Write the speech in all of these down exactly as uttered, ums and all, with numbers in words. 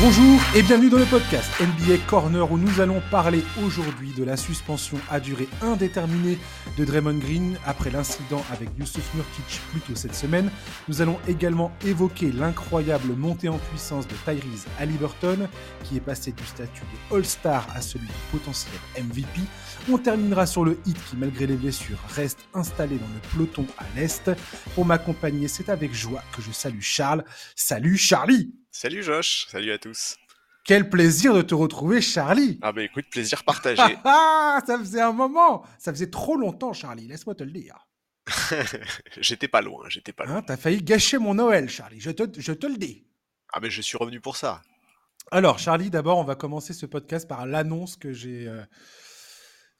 Bonjour et bienvenue dans le podcast N B A Corner où nous allons parler aujourd'hui de la suspension à durée indéterminée de Draymond Green après l'incident avec Jusuf Nurkić plus tôt cette semaine. Nous allons également évoquer l'incroyable montée en puissance de Tyrese Haliburton qui est passé du statut de All-Star à celui de potentiel M V P. On terminera sur le Heat qui, malgré les blessures, reste installé dans le peloton à l'Est. Pour m'accompagner, c'est avec joie que je salue Charles. Salut Charlie! Salut Josh, salut à tous. Quel plaisir de te retrouver Charlie. Ah bah écoute, plaisir partagé. Ah ça faisait un moment, ça faisait trop longtemps Charlie, laisse-moi te le dire. j'étais pas loin, j'étais pas loin. Hein, t'as failli gâcher mon Noël Charlie, je te, je te le dis. Ah mais je suis revenu pour ça. Alors Charlie, d'abord on va commencer ce podcast par l'annonce que, j'ai, euh,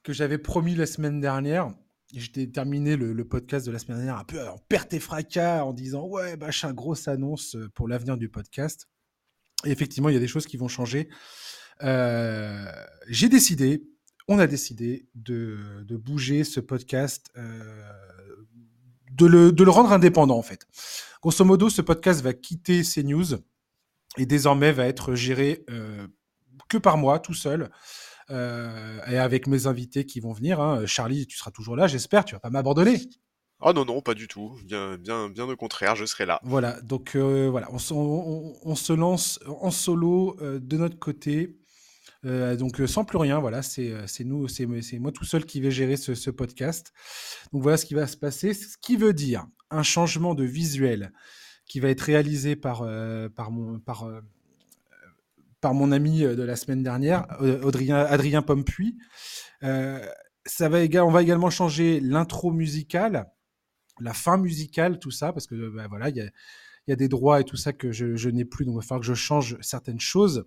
que j'avais promis la semaine dernière. J'étais terminé le, le podcast de la semaine dernière un peu en perte et fracas en disant « Ouais, machin, grosse annonce pour l'avenir du podcast. » Et effectivement, il y a des choses qui vont changer. Euh, j'ai décidé, on a décidé de, de bouger ce podcast, euh, de, le, de le rendre indépendant en fait. Grosso modo, ce podcast va quitter CNews et désormais va être géré euh, que par moi, tout seul. Euh, et avec mes invités qui vont venir, hein. Charlie, tu seras toujours là, j'espère, tu vas pas m'abandonner. Ah oh non, non, pas du tout, bien, bien, bien au contraire, je serai là. Voilà, donc euh, voilà, on, on, on se lance en solo euh, de notre côté, euh, donc sans plus rien, voilà, c'est, c'est, nous, c'est, c'est moi tout seul qui vais gérer ce, ce podcast. Donc voilà ce qui va se passer, ce qui veut dire un changement de visuel qui va être réalisé par, euh, par mon... Par, euh, par mon ami de la semaine dernière, Adrien, Adrien Pompui. Euh, ça va éga- on va également changer l'intro musicale, la fin musicale, tout ça, parce que bah, voilà, il y a, y a des droits et tout ça que je, je n'ai plus, donc il va falloir que je change certaines choses.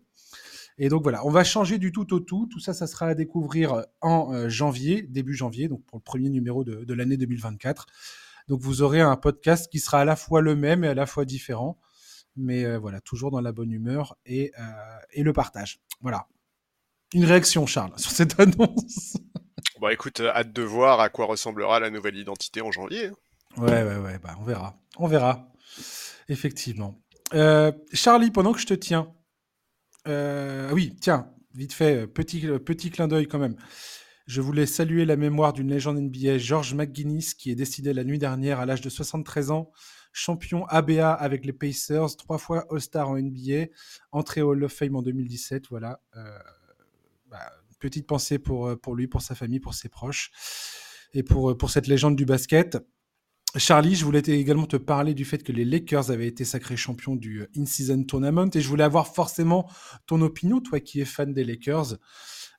Et donc voilà, on va changer du tout au tout. Tout ça, ça sera à découvrir en janvier, début janvier, donc pour le premier numéro de, de l'année deux mille vingt-quatre. Donc vous aurez un podcast qui sera à la fois le même et à la fois différent. Mais euh, voilà, toujours dans la bonne humeur et, euh, et le partage. Voilà. Une réaction, Charles, sur cette annonce. Bon, écoute, hâte de voir à quoi ressemblera la nouvelle identité en janvier. Ouais, ouais, ouais, bah, on verra. On verra, effectivement. Euh, Charlie, pendant que je te tiens... Euh, oui, tiens, vite fait, petit, petit clin d'œil quand même. Je voulais saluer la mémoire d'une légende N B A, George McGuinness, qui est décédé la nuit dernière à l'âge de soixante-treize ans. Champion A B A avec les Pacers, trois fois All-Star en N B A, entré au Hall of Fame en deux mille dix-sept, voilà. Euh, bah, petite pensée pour, pour lui, pour sa famille, pour ses proches et pour, pour cette légende du basket. Charlie, je voulais t- également te parler du fait que les Lakers avaient été sacrés champions du In-Season Tournament et je voulais avoir forcément ton opinion, toi qui es fan des Lakers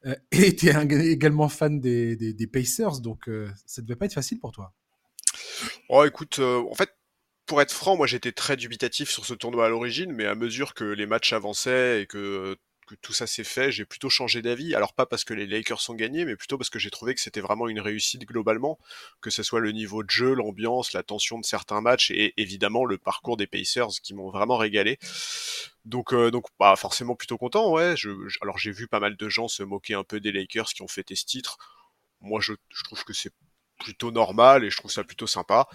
euh, et tu es également fan des, des, des Pacers, donc euh, ça ne devait pas être facile pour toi. Oh, écoute, euh, en fait, pour être franc, moi j'étais très dubitatif sur ce tournoi à l'origine, mais à mesure que les matchs avançaient et que, que tout ça s'est fait, j'ai plutôt changé d'avis. Alors pas parce que les Lakers ont gagné, mais plutôt parce que j'ai trouvé que c'était vraiment une réussite globalement, que ce soit le niveau de jeu, l'ambiance, la tension de certains matchs et évidemment le parcours des Pacers qui m'ont vraiment régalé. Donc, euh, donc bah, forcément plutôt content, ouais. Je, je, alors j'ai vu pas mal de gens se moquer un peu des Lakers qui ont fêté ce titre. Moi je, je trouve que c'est plutôt normal et je trouve ça plutôt sympa.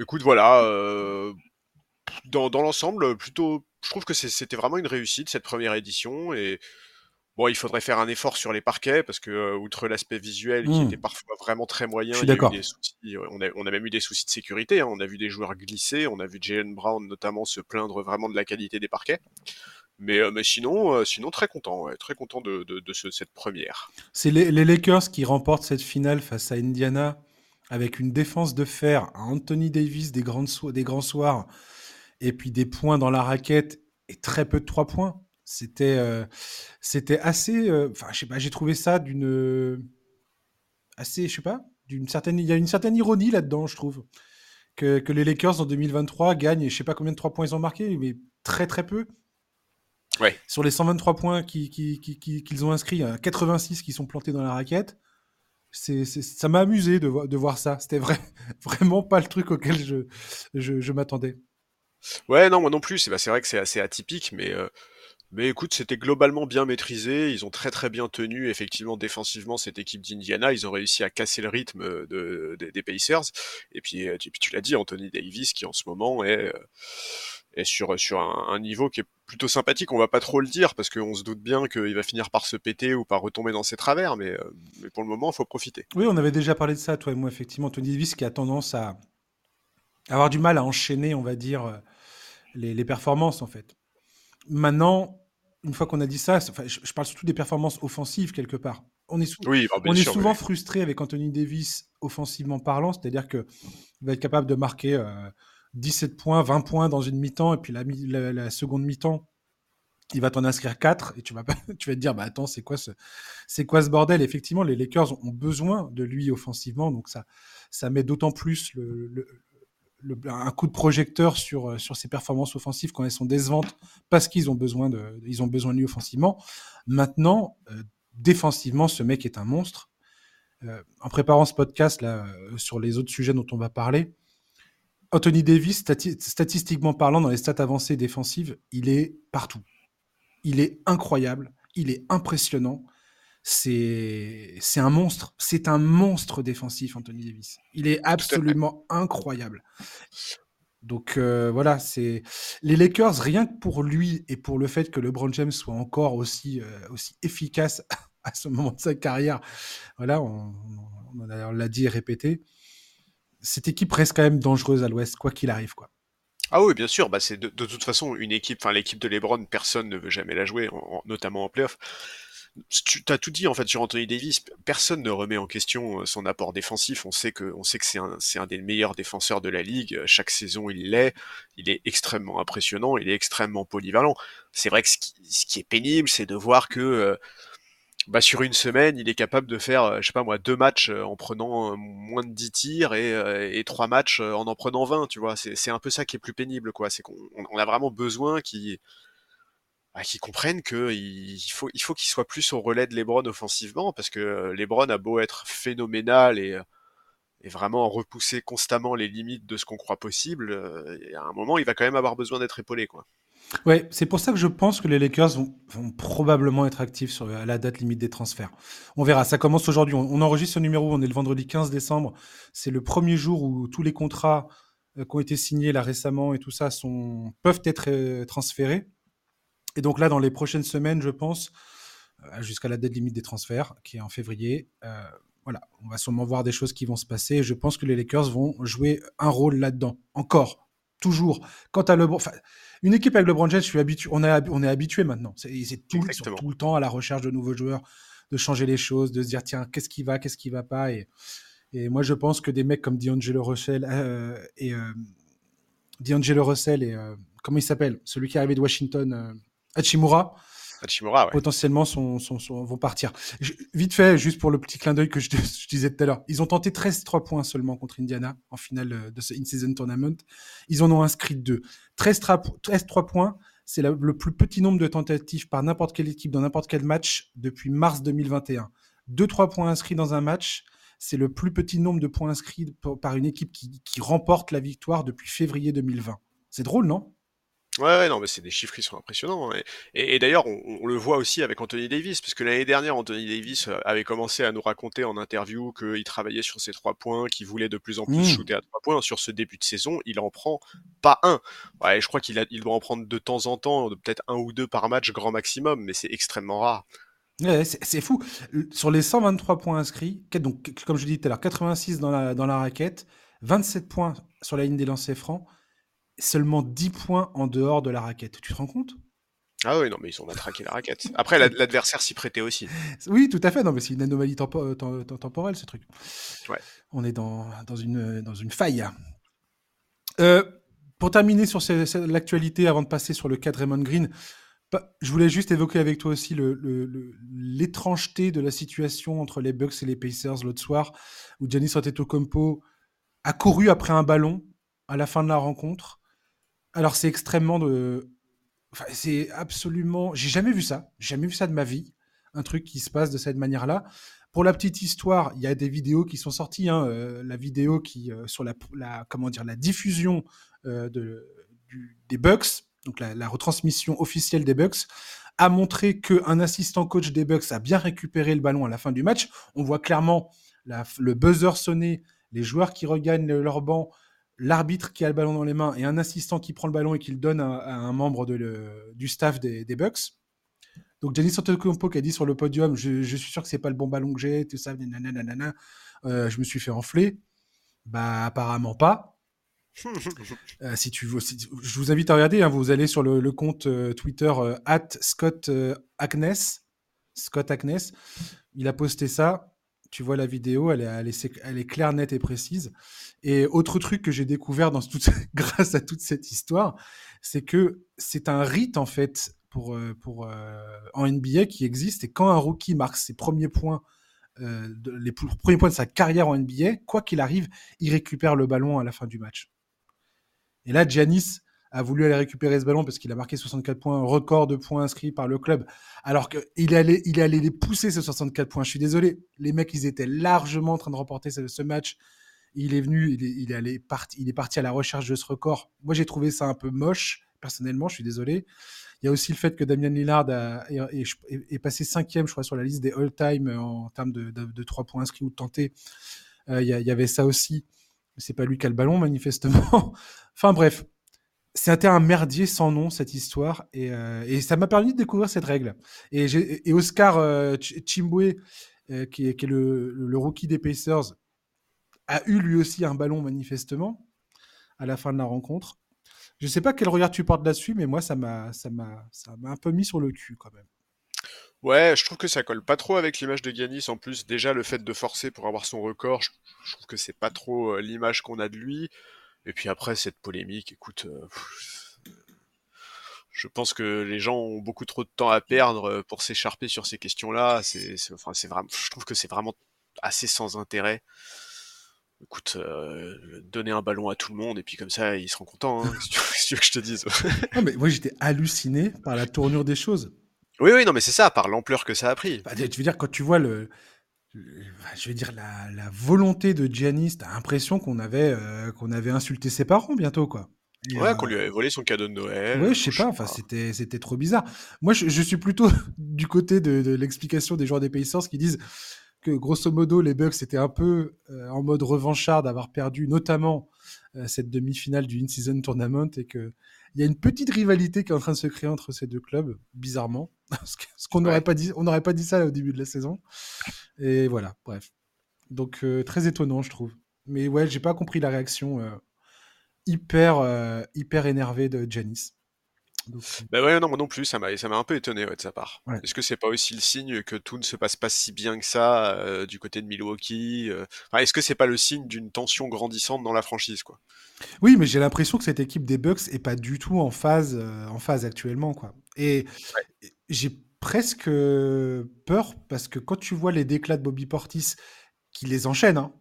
Écoute, voilà, euh, dans, dans l'ensemble, plutôt, je trouve que c'est, c'était vraiment une réussite, cette première édition, et bon, il faudrait faire un effort sur les parquets, parce que, outre l'aspect visuel, mmh. qui était parfois vraiment très moyen, il y a eu des soucis, on, a, on a même eu des soucis de sécurité, hein, on a vu des joueurs glisser, on a vu Jaylen Brown notamment se plaindre vraiment de la qualité des parquets. Mais, euh, mais sinon, euh, sinon, très content, ouais, très content de, de, de ce, cette première. C'est les, les Lakers qui remportent cette finale face à Indiana avec une défense de fer à Anthony Davis des, grandes so- des grands soirs, et puis des points dans la raquette, et très peu de trois points. C'était, euh, c'était assez... Enfin, euh, je sais pas, j'ai trouvé ça d'une... Euh, assez, je sais pas, d'une certaine... Il y a une certaine ironie là-dedans, je trouve, que, que les Lakers, en deux mille vingt-trois, gagnent, je sais pas combien de trois points ils ont marqués, mais très très peu. Ouais. Sur les cent vingt-trois points qui, qui, qui, qui, qu'ils ont inscrits, il y en a quatre-vingt-six qui sont plantés dans la raquette. C'est, c'est, ça m'a amusé de, vo- de voir ça. C'était vrai, vraiment pas le truc auquel je, je, je m'attendais. Ouais, non, moi non plus. C'est, bah, c'est vrai que c'est assez atypique, mais, euh, mais écoute, c'était globalement bien maîtrisé. Ils ont très très bien tenu, effectivement, défensivement, cette équipe d'Indiana. Ils ont réussi à casser le rythme de, de, des Pacers. Et puis, tu, tu l'as dit, Anthony Davis, qui en ce moment est... Euh, et sur sur un, un niveau qui est plutôt sympathique. On va pas trop le dire parce qu'on se doute bien qu'il va finir par se péter ou par retomber dans ses travers, mais, euh, mais pour le moment, il faut profiter. Oui, on avait déjà parlé de ça, toi et moi, effectivement. Anthony Davis qui a tendance à avoir du mal à enchaîner, on va dire, les, les performances, en fait. Maintenant, une fois qu'on a dit ça, enfin, je, je parle surtout des performances offensives, quelque part. On est, sou- oui, bah, on sûr, est souvent oui. frustré avec Anthony Davis, offensivement parlant, c'est-à-dire qu'il va être capable de marquer... Euh, dix-sept points, vingt points dans une mi-temps, et puis la, mi- la, la seconde mi-temps, il va t'en inscrire quatre, et tu vas, pas, tu vas te dire, bah attends, c'est quoi ce, c'est quoi ce bordel ? Effectivement, les Lakers ont besoin de lui offensivement, donc ça, ça met d'autant plus le, le, le, un coup de projecteur sur, sur ses performances offensives quand elles sont décevantes, parce qu'ils ont besoin de, ils ont besoin de lui offensivement. Maintenant, euh, défensivement, ce mec est un monstre. Euh, en préparant ce podcast là, euh, sur les autres sujets dont on va parler, Anthony Davis, stati- statistiquement parlant, dans les stats avancées défensives, il est partout. Il est incroyable, il est impressionnant. C'est, c'est un monstre. C'est un monstre défensif, Anthony Davis. Il est absolument incroyable. Donc euh, voilà, c'est... les Lakers, rien que pour lui et pour le fait que LeBron James soit encore aussi, euh, aussi efficace à ce moment de sa carrière, voilà, on, on, on l'a dit et répété, cette équipe reste quand même dangereuse à l'Ouest, quoi qu'il arrive, quoi. Ah oui, bien sûr. Bah c'est de, de toute façon une équipe. Enfin, l'équipe de LeBron, personne ne veut jamais la jouer, en, en, notamment en playoff. Tu as tout dit en fait sur Anthony Davis. Personne ne remet en question son apport défensif. On sait que, on sait que c'est un, c'est un des meilleurs défenseurs de la ligue. Chaque saison, il l'est. Il est extrêmement impressionnant. Il est extrêmement polyvalent. C'est vrai que ce qui, ce qui est pénible, c'est de voir que. Euh, Bah sur une semaine, il est capable de faire, je sais pas moi, deux matchs en prenant moins de dix tirs et, et trois matchs en en prenant vingt, tu vois. C'est, c'est un peu ça qui est plus pénible, quoi. C'est qu'on on a vraiment besoin qu'ils, bah, qu'ils comprennent qu'il faut, il faut qu'ils soient plus au relais de LeBron offensivement, parce que LeBron a beau être phénoménal et, et vraiment repousser constamment les limites de ce qu'on croit possible, et à un moment, il va quand même avoir besoin d'être épaulé, quoi. Ouais, c'est pour ça que je pense que les Lakers vont, vont probablement être actifs sur à la date limite des transferts. On verra, ça commence aujourd'hui. On, on enregistre ce numéro, on est le vendredi quinze décembre. C'est le premier jour où tous les contrats euh, qui ont été signés là récemment et tout ça sont, peuvent être euh, transférés. Et donc là, dans les prochaines semaines, je pense, euh, jusqu'à la date limite des transferts, qui est en février, euh, voilà, on va sûrement voir des choses qui vont se passer. Et je pense que les Lakers vont jouer un rôle là-dedans, encore, toujours. Quant à LeBron... Une équipe avec LeBron James, je suis habitu- on, a, on est habitué maintenant. C'est, c'est tout, ils sont tout le temps à la recherche de nouveaux joueurs, de changer les choses, de se dire tiens, qu'est-ce qui va, qu'est-ce qui va pas. Et, et moi, je pense que des mecs comme D'Angelo Russell euh, et euh, D'Angelo Russell et euh, comment il s'appelle, celui qui est arrivé de Washington, euh, Hachimura, Hachimura ouais. potentiellement sont, sont, sont, vont partir. Je, vite fait, juste pour le petit clin d'œil que je, je disais tout à l'heure, ils ont tenté treize trois points seulement contre Indiana en finale de ce in-season tournament. Ils en ont inscrit deux. treize trois points, c'est la, le plus petit nombre de tentatives par n'importe quelle équipe dans n'importe quel match depuis mars deux mille vingt et un. deux trois points inscrits dans un match, c'est le plus petit nombre de points inscrits pour, par une équipe qui, qui remporte la victoire depuis février deux mille vingt. C'est drôle, non ? Ouais, ouais, non, mais c'est des chiffres qui sont impressionnants. Et, et, et d'ailleurs, on, on le voit aussi avec Anthony Davis, parce que l'année dernière, Anthony Davis avait commencé à nous raconter en interview qu'il travaillait sur ses trois points, qu'il voulait de plus en plus mmh. shooter à trois points. Sur ce début de saison, il en prend pas un. Ouais, je crois qu'il a, il doit en prendre de temps en temps, peut-être un ou deux par match grand maximum, mais c'est extrêmement rare. Ouais, c'est, c'est fou. Sur les cent vingt-trois points inscrits, donc comme je disais tout à l'heure, quatre-vingt-six dans la, dans la raquette, vingt-sept points sur la ligne des lancers francs, seulement dix points en dehors de la raquette. Tu te rends compte ? Ah oui, non, mais ils ont attraqué la raquette. Après, l'adversaire s'y prêtait aussi. Oui, tout à fait. Non, mais c'est une anomalie tempo- tem- tem- temporelle, ce truc. Ouais. On est dans, dans, une, dans une faille. Euh, pour terminer sur ce, ce, l'actualité, avant de passer sur le cas Draymond Green, bah, je voulais juste évoquer avec toi aussi le, le, le, l'étrangeté de la situation entre les Bucks et les Pacers l'autre soir, où Giannis Antetokounmpo a couru après un ballon à la fin de la rencontre. Alors, c'est extrêmement de... Enfin, c'est absolument... J'ai jamais vu ça. J'ai jamais vu ça de ma vie, un truc qui se passe de cette manière-là. Pour la petite histoire, il y a des vidéos qui sont sorties. Hein. Euh, la vidéo qui, euh, sur la, la, comment dire, la diffusion euh, de, du, des Bucks, donc la, la retransmission officielle des Bucks, a montré qu'un assistant coach des Bucks a bien récupéré le ballon à la fin du match. On voit clairement la, le buzzer sonner, les joueurs qui regagnent leur banc, l'arbitre qui a le ballon dans les mains et un assistant qui prend le ballon et qui le donne à, à un membre de le, du staff des, des Bucks. Donc Giannis Antetokounmpo qui a dit sur le podium, je, je suis sûr que c'est pas le bon ballon que j'ai, tout ça, nanana, euh, je me suis fait enfler. Bah apparemment pas. euh, si tu veux, si, je vous invite à regarder. Hein, vous allez sur le, le compte euh, Twitter euh, at Scott euh, Agnes. Scott Agnes. Il a posté ça. Tu vois la vidéo, elle est, elle est, elle est claire, nette et précise. Et autre truc que j'ai découvert dans toute, grâce à toute cette histoire, c'est que c'est un rite en fait pour, pour, euh, en N B A qui existe. Et quand un rookie marque ses premiers points, euh, de, les premiers points de sa carrière en N B A, quoi qu'il arrive, il récupère le ballon à la fin du match. Et là, Giannis a voulu aller récupérer ce ballon parce qu'il a marqué soixante-quatre points, record de points inscrits par le club, alors qu'il allait, il allait les pousser, ces soixante-quatre points. Je suis désolé, les mecs, ils étaient largement en train de remporter ce, ce match. Il est venu, il est, il, est allé part, il est parti à la recherche de ce record. Moi, j'ai trouvé ça un peu moche, personnellement, je suis désolé. Il y a aussi le fait que Damian Lillard a, est, est, est passé cinquième, je crois, sur la liste des all-time en termes de, de, de trois points inscrits ou de tentés. Euh, il, y a, il y avait ça aussi. C'est pas lui qui a le ballon, manifestement. Enfin, bref. C'était un merdier sans nom, cette histoire, et, euh, et ça m'a permis de découvrir cette règle. Et, j'ai, et Oscar euh, Tshiebwe, euh, qui est, qui est le, le rookie des Pacers, a eu lui aussi un ballon, manifestement, à la fin de la rencontre. Je ne sais pas quel regard tu portes là-dessus, mais moi, ça m'a, ça m'a, ça m'a un peu mis sur le cul, quand même. Ouais, je trouve que ça colle pas trop avec l'image de Giannis. En plus, déjà, le fait de forcer pour avoir son record, je, je trouve que c'est pas trop euh, l'image qu'on a de lui. Et puis après, cette polémique, écoute, euh, je pense que les gens ont beaucoup trop de temps à perdre pour s'écharper sur ces questions-là. C'est, c'est, enfin, c'est vraiment, je trouve que c'est vraiment assez sans intérêt. Écoute, euh, donner un ballon à tout le monde, et puis comme ça, ils seront contents, hein, si tu, si tu veux que je te dise. Non, mais moi, j'étais halluciné par la tournure des choses. Oui, oui, non, mais c'est ça, par l'ampleur que ça a pris. Bah, tu veux dire, quand tu vois le... je vais dire, la, la volonté de Giannis, t'as l'impression qu'on avait, euh, qu'on avait insulté ses parents bientôt, quoi. Et ouais, euh... qu'on lui avait volé son cadeau de Noël. Ouais, je sais pas, enfin, c'était, c'était trop bizarre. Moi, je, je suis plutôt du côté de, de l'explication des joueurs des Pacers qui disent que, grosso modo, les Bucks étaient un peu euh, en mode revanchard d'avoir perdu, notamment, euh, cette demi-finale du In-Season Tournament, et que il y a une petite rivalité qui est en train de se créer entre ces deux clubs, bizarrement. Ce qu'on n'aurait ouais. pas dit, on n'aurait pas dit ça au début de la saison. Et voilà, bref. Donc, euh, très étonnant, je trouve. Mais ouais, j'ai pas compris la réaction euh, hyper, euh, hyper énervée de Giannis. Donc, bah ouais, non, moi non plus, ça m'a, ça m'a un peu étonné ouais, de sa part. Ouais. Est-ce que c'est pas aussi le signe que tout ne se passe pas si bien que ça euh, du côté de Milwaukee euh... enfin, est-ce que c'est pas le signe d'une tension grandissante dans la franchise, quoi? Oui, mais j'ai l'impression que cette équipe des Bucks est pas du tout en phase, euh, en phase actuellement, quoi. Et ouais. j'ai presque peur parce que quand tu vois les déclats de Bobby Portis qui les enchaîne, hein,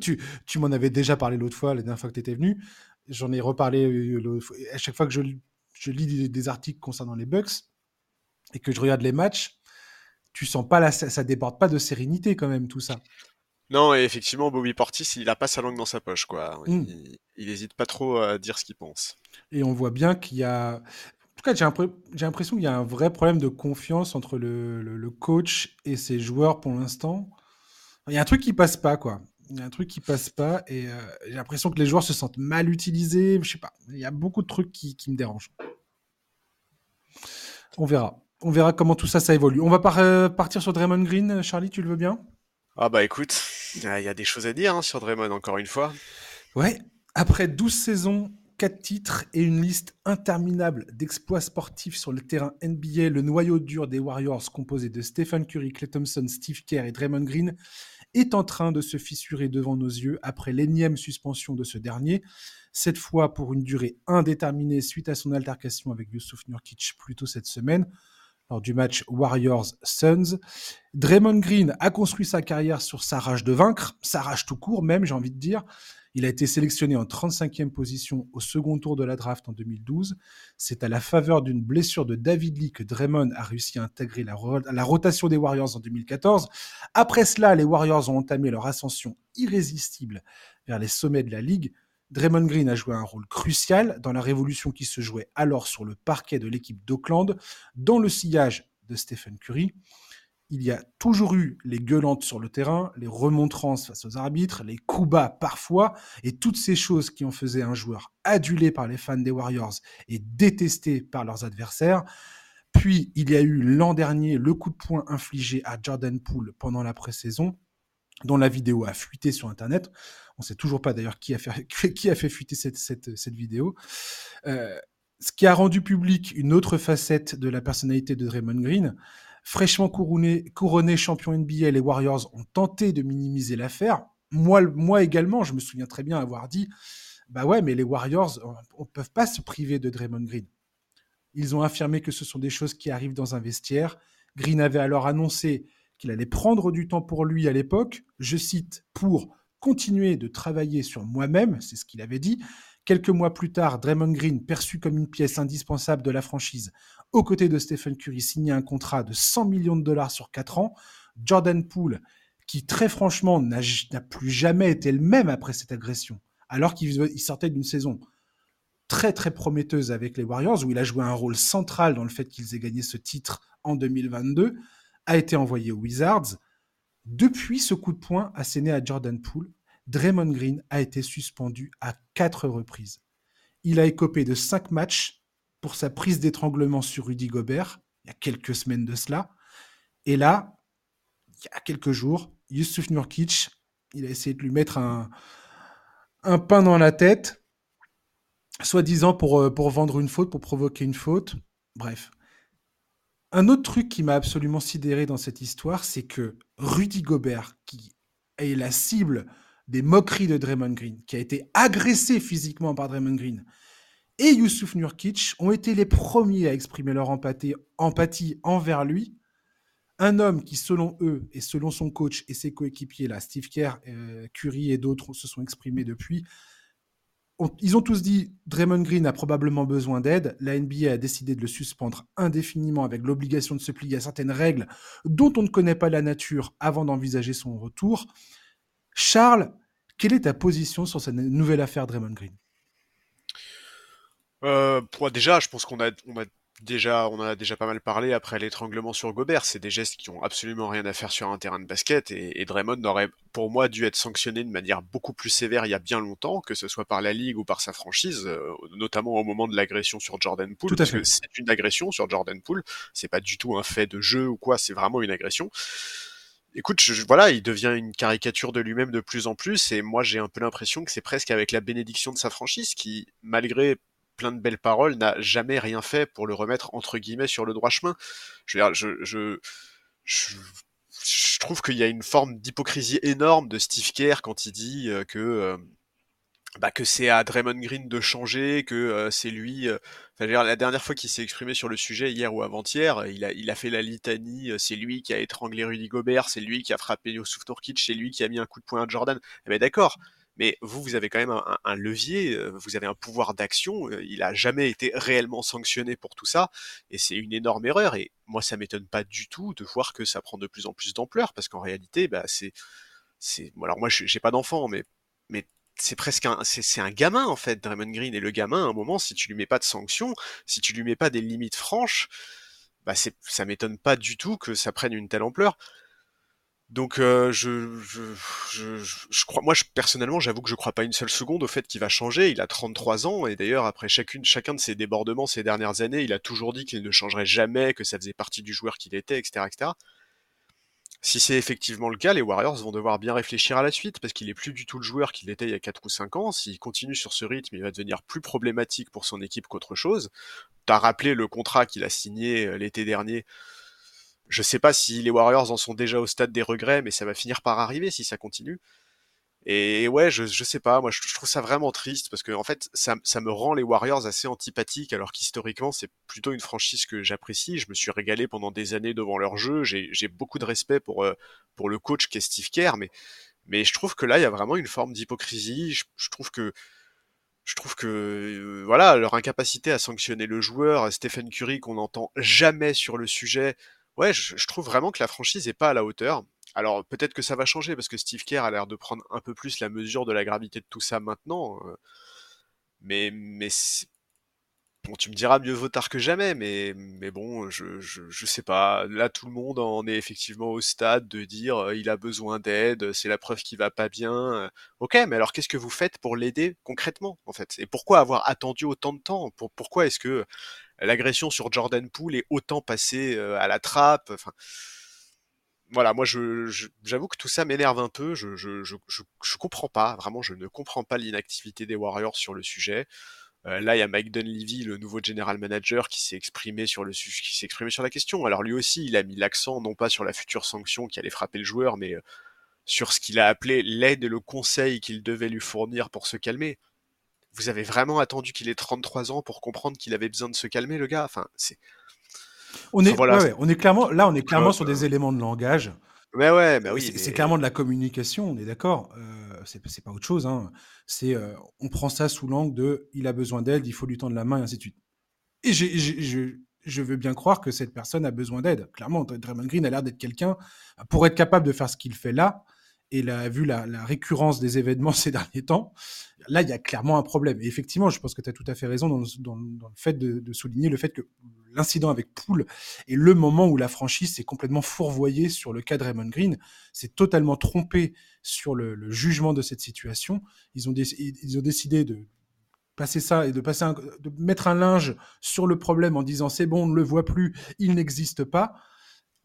tu, tu m'en avais déjà parlé l'autre fois, la dernière fois que tu étais venu, j'en ai reparlé le, à chaque fois que je. je lis des, des articles concernant les Bucks et que je regarde les matchs, tu sens pas la, ça, ça déborde pas de sérénité quand même tout ça. Non, et effectivement, Bobby Portis, il a pas sa langue dans sa poche, quoi. Mm. Il, il hésite pas trop à dire ce qu'il pense. Et on voit bien qu'il y a, en tout cas, j'ai, impré... j'ai l'impression qu'il y a un vrai problème de confiance entre le, le, le coach et ses joueurs pour l'instant. Il y a un truc qui passe pas, quoi. Il y a un truc qui passe pas et euh, j'ai l'impression que les joueurs se sentent mal utilisés. Je sais pas, il y a beaucoup de trucs qui, qui me dérangent. On verra. On verra comment tout ça, ça évolue. On va par- euh, partir sur Draymond Green. Charlie, tu le veux bien? Ah bah écoute, il euh, y a des choses à dire hein, sur Draymond, encore une fois. Ouais, après douze saisons, quatre titres et une liste interminable d'exploits sportifs sur le terrain N B A, le noyau dur des Warriors, composé de Stephen Curry, Klay Thompson, Steve Kerr et Draymond Green, est en train de se fissurer devant nos yeux après l'énième suspension de ce dernier, cette fois pour une durée indéterminée suite à son altercation avec Jusuf Nurkić plus tôt cette semaine, lors du match Warriors-Suns. Draymond Green a construit sa carrière sur sa rage de vaincre, sa rage tout court même, j'ai envie de dire. Il a été sélectionné en trente-cinquième position au second tour de la draft en deux mille douze. C'est à la faveur d'une blessure de David Lee que Draymond a réussi à intégrer la, ro- la rotation des Warriors en deux mille quatorze. Après cela, les Warriors ont entamé leur ascension irrésistible vers les sommets de la ligue. Draymond Green a joué un rôle crucial dans la révolution qui se jouait alors sur le parquet de l'équipe d'Oakland, dans le sillage de Stephen Curry. il y a toujours eu les gueulantes sur le terrain, les remontrances face aux arbitres, les coups bas parfois, et toutes ces choses qui en faisaient un joueur adulé par les fans des Warriors et détesté par leurs adversaires. Puis, il y a eu l'an dernier le coup de poing infligé à Jordan Poole pendant la pré-saison, dont la vidéo a fuité sur Internet. On ne sait toujours pas d'ailleurs qui a fait, qui a fait fuiter cette, cette, cette vidéo. Euh, ce qui a rendu public une autre facette de la personnalité de Draymond Green. Fraîchement couronné, couronné champion N B A, les Warriors ont tenté de minimiser l'affaire. Moi, moi également, je me souviens très bien avoir dit « Bah ouais, mais les Warriors, on ne peut pas se priver de Draymond Green. » Ils ont affirmé que ce sont des choses qui arrivent dans un vestiaire. Green avait alors annoncé qu'il allait prendre du temps pour lui à l'époque, je cite, « pour continuer de travailler sur moi-même », c'est ce qu'il avait dit. Quelques mois plus tard, Draymond Green, perçu comme une pièce indispensable de la franchise, aux côtés de Stephen Curry, signé un contrat de cent millions de dollars sur quatre ans. Jordan Poole, qui très franchement n'a, n'a plus jamais été le même après cette agression, alors qu'il il sortait d'une saison très très prometteuse avec les Warriors, où il a joué un rôle central dans le fait qu'ils aient gagné ce titre en deux mille vingt-deux, a été envoyé aux Wizards. Depuis ce coup de poing asséné à Jordan Poole, Draymond Green a été suspendu à quatre reprises. Il a écopé de cinq matchs pour sa prise d'étranglement sur Rudy Gobert, il y a quelques semaines de cela. Et là, il y a quelques jours, Jusuf Nurkić, il a essayé de lui mettre un, un pain dans la tête, soi-disant pour, pour vendre une faute, pour provoquer une faute. Bref. Un autre truc qui m'a absolument sidéré dans cette histoire, c'est que Rudy Gobert, qui est la cible des moqueries de Draymond Green, qui a été agressé physiquement par Draymond Green, et Jusuf Nurkić ont été les premiers à exprimer leur empathie, empathie envers lui. Un homme qui, selon eux, et selon son coach et ses coéquipiers, là, Steve Kerr, euh, Curry et d'autres se sont exprimés depuis, on, ils ont tous dit « Draymond Green a probablement besoin d'aide ». La N B A a décidé de le suspendre indéfiniment avec l'obligation de se plier à certaines règles dont on ne connaît pas la nature avant d'envisager son retour. Charles, quelle est ta position sur cette nouvelle affaire Draymond Green ? euh, pour, Déjà, je pense qu'on a, on a déjà, on en a déjà pas mal parlé après l'étranglement sur Gobert. C'est des gestes qui n'ont absolument rien à faire sur un terrain de basket. Et, et Draymond aurait, pour moi, dû être sanctionné de manière beaucoup plus sévère il y a bien longtemps, que ce soit par la Ligue ou par sa franchise, euh, notamment au moment de l'agression sur Jordan Poole. Tout à fait. Parce que c'est une agression sur Jordan Poole. C'est pas du tout un fait de jeu ou quoi, c'est vraiment une agression. Écoute, je, je, voilà, il devient une caricature de lui-même de plus en plus, et moi j'ai un peu l'impression que c'est presque avec la bénédiction de sa franchise qui, malgré plein de belles paroles, n'a jamais rien fait pour le remettre entre guillemets sur le droit chemin. Je veux dire, je, je, je, je trouve qu'il y a une forme d'hypocrisie énorme de Steve Kerr quand il dit que euh, bah que c'est à Draymond Green de changer, que euh, c'est lui. Euh, enfin, la dernière fois qu'il s'est exprimé sur le sujet, hier ou avant-hier, il a il a fait la litanie. Euh, c'est lui qui a étranglé Rudy Gobert, c'est lui qui a frappé Jusuf Nurkić, c'est lui qui a mis un coup de poing à Jordan. Eh ben d'accord, mais vous vous avez quand même un, un, un levier, euh, vous avez un pouvoir d'action. Euh, il a jamais été réellement sanctionné pour tout ça, et c'est une énorme erreur. Et moi, ça m'étonne pas du tout de voir que ça prend de plus en plus d'ampleur, parce qu'en réalité, bah c'est c'est. Alors moi, j'ai pas d'enfant, mais mais c'est presque un, c'est, c'est un gamin, en fait, Draymond Green. Et le gamin, à un moment, si tu lui mets pas de sanctions, si tu lui mets pas des limites franches, bah c'est, ça m'étonne pas du tout que ça prenne une telle ampleur. Donc, euh, je, je, je, je crois, moi, je, personnellement, j'avoue que je crois pas une seule seconde au fait qu'il va changer. Il a trente-trois ans, et d'ailleurs, après chacune, chacun de ses débordements ces dernières années, il a toujours dit qu'il ne changerait jamais, que ça faisait partie du joueur qu'il était, et cetera, et cetera. Si c'est effectivement le cas, les Warriors vont devoir bien réfléchir à la suite, parce qu'il n'est plus du tout le joueur qu'il était il y a quatre ou cinq ans. S'il continue sur ce rythme, il va devenir plus problématique pour son équipe qu'autre chose. T'as rappelé le contrat qu'il a signé l'été dernier. Je sais pas si les Warriors en sont déjà au stade des regrets, mais ça va finir par arriver si ça continue. Et ouais, je, je sais pas, moi je, je trouve ça vraiment triste, parce que en fait, ça, ça me rend les Warriors assez antipathiques, alors qu'historiquement, c'est plutôt une franchise que j'apprécie. Je me suis régalé pendant des années devant leur jeu, j'ai, j'ai beaucoup de respect pour, euh, pour le coach qui est Steve Kerr, mais, mais je trouve que là, il y a vraiment une forme d'hypocrisie. Je, je trouve que, je trouve que euh, voilà, leur incapacité à sanctionner le joueur, Stephen Curry qu'on n'entend jamais sur le sujet, ouais, je, je trouve vraiment que la franchise n'est pas à la hauteur. Alors peut-être que ça va changer, parce que Steve Kerr a l'air de prendre un peu plus la mesure de la gravité de tout ça maintenant, mais, mais Bon, tu me diras mieux vaut tard que jamais, mais, mais bon, je, je, je sais pas. Là, tout le monde en est effectivement au stade de dire euh, il a besoin d'aide, c'est la preuve qu'il va pas bien. Ok, mais alors qu'est-ce que vous faites pour l'aider concrètement, en fait? Et pourquoi avoir attendu autant de temps? Pour, pourquoi est-ce que l'agression sur Jordan Poole est autant passée euh, à la trappe? Enfin, voilà, moi, je, je, j'avoue que tout ça m'énerve un peu. Je, je, je, je, je comprends pas, vraiment, je ne comprends pas l'inactivité des Warriors sur le sujet. Euh, là, il y a Mike Dunleavy, le nouveau general manager, qui s'est exprimé sur le sujet, qui s'est exprimé sur la question. Alors lui aussi, il a mis l'accent non pas sur la future sanction qui allait frapper le joueur, mais euh, sur ce qu'il a appelé l'aide et le conseil qu'il devait lui fournir pour se calmer. Vous avez vraiment attendu qu'il ait trente-trois ans pour comprendre qu'il avait besoin de se calmer, le gars? Enfin, c'est. On est, enfin, voilà, ouais, ouais, on est clairement là, on est clairement sur des éléments de langage. Mais ouais, mais oui, c'est, mais... c'est clairement de la communication, on est d'accord. Euh, c'est, c'est pas autre chose. Hein. C'est, euh, on prend ça sous l'angle de il a besoin d'aide, il faut lui tendre la main, et ainsi de suite. Et j'ai, j'ai, je, je veux bien croire que cette personne a besoin d'aide. Clairement, Draymond Green a l'air d'être quelqu'un pour être capable de faire ce qu'il fait là. Et là, vu la, la récurrence des événements ces derniers temps, là, il y a clairement un problème. Et effectivement, je pense que tu as tout à fait raison dans le, dans, dans le fait de, de souligner le fait que l'incident avec Poole est le moment où la franchise s'est complètement fourvoyée sur le cas de Draymond Green, s'est totalement trompée sur le, le jugement de cette situation. Ils ont, dé, ils ont décidé de passer ça et de, passer un, de mettre un linge sur le problème en disant « c'est bon, on ne le voit plus, il n'existe pas ».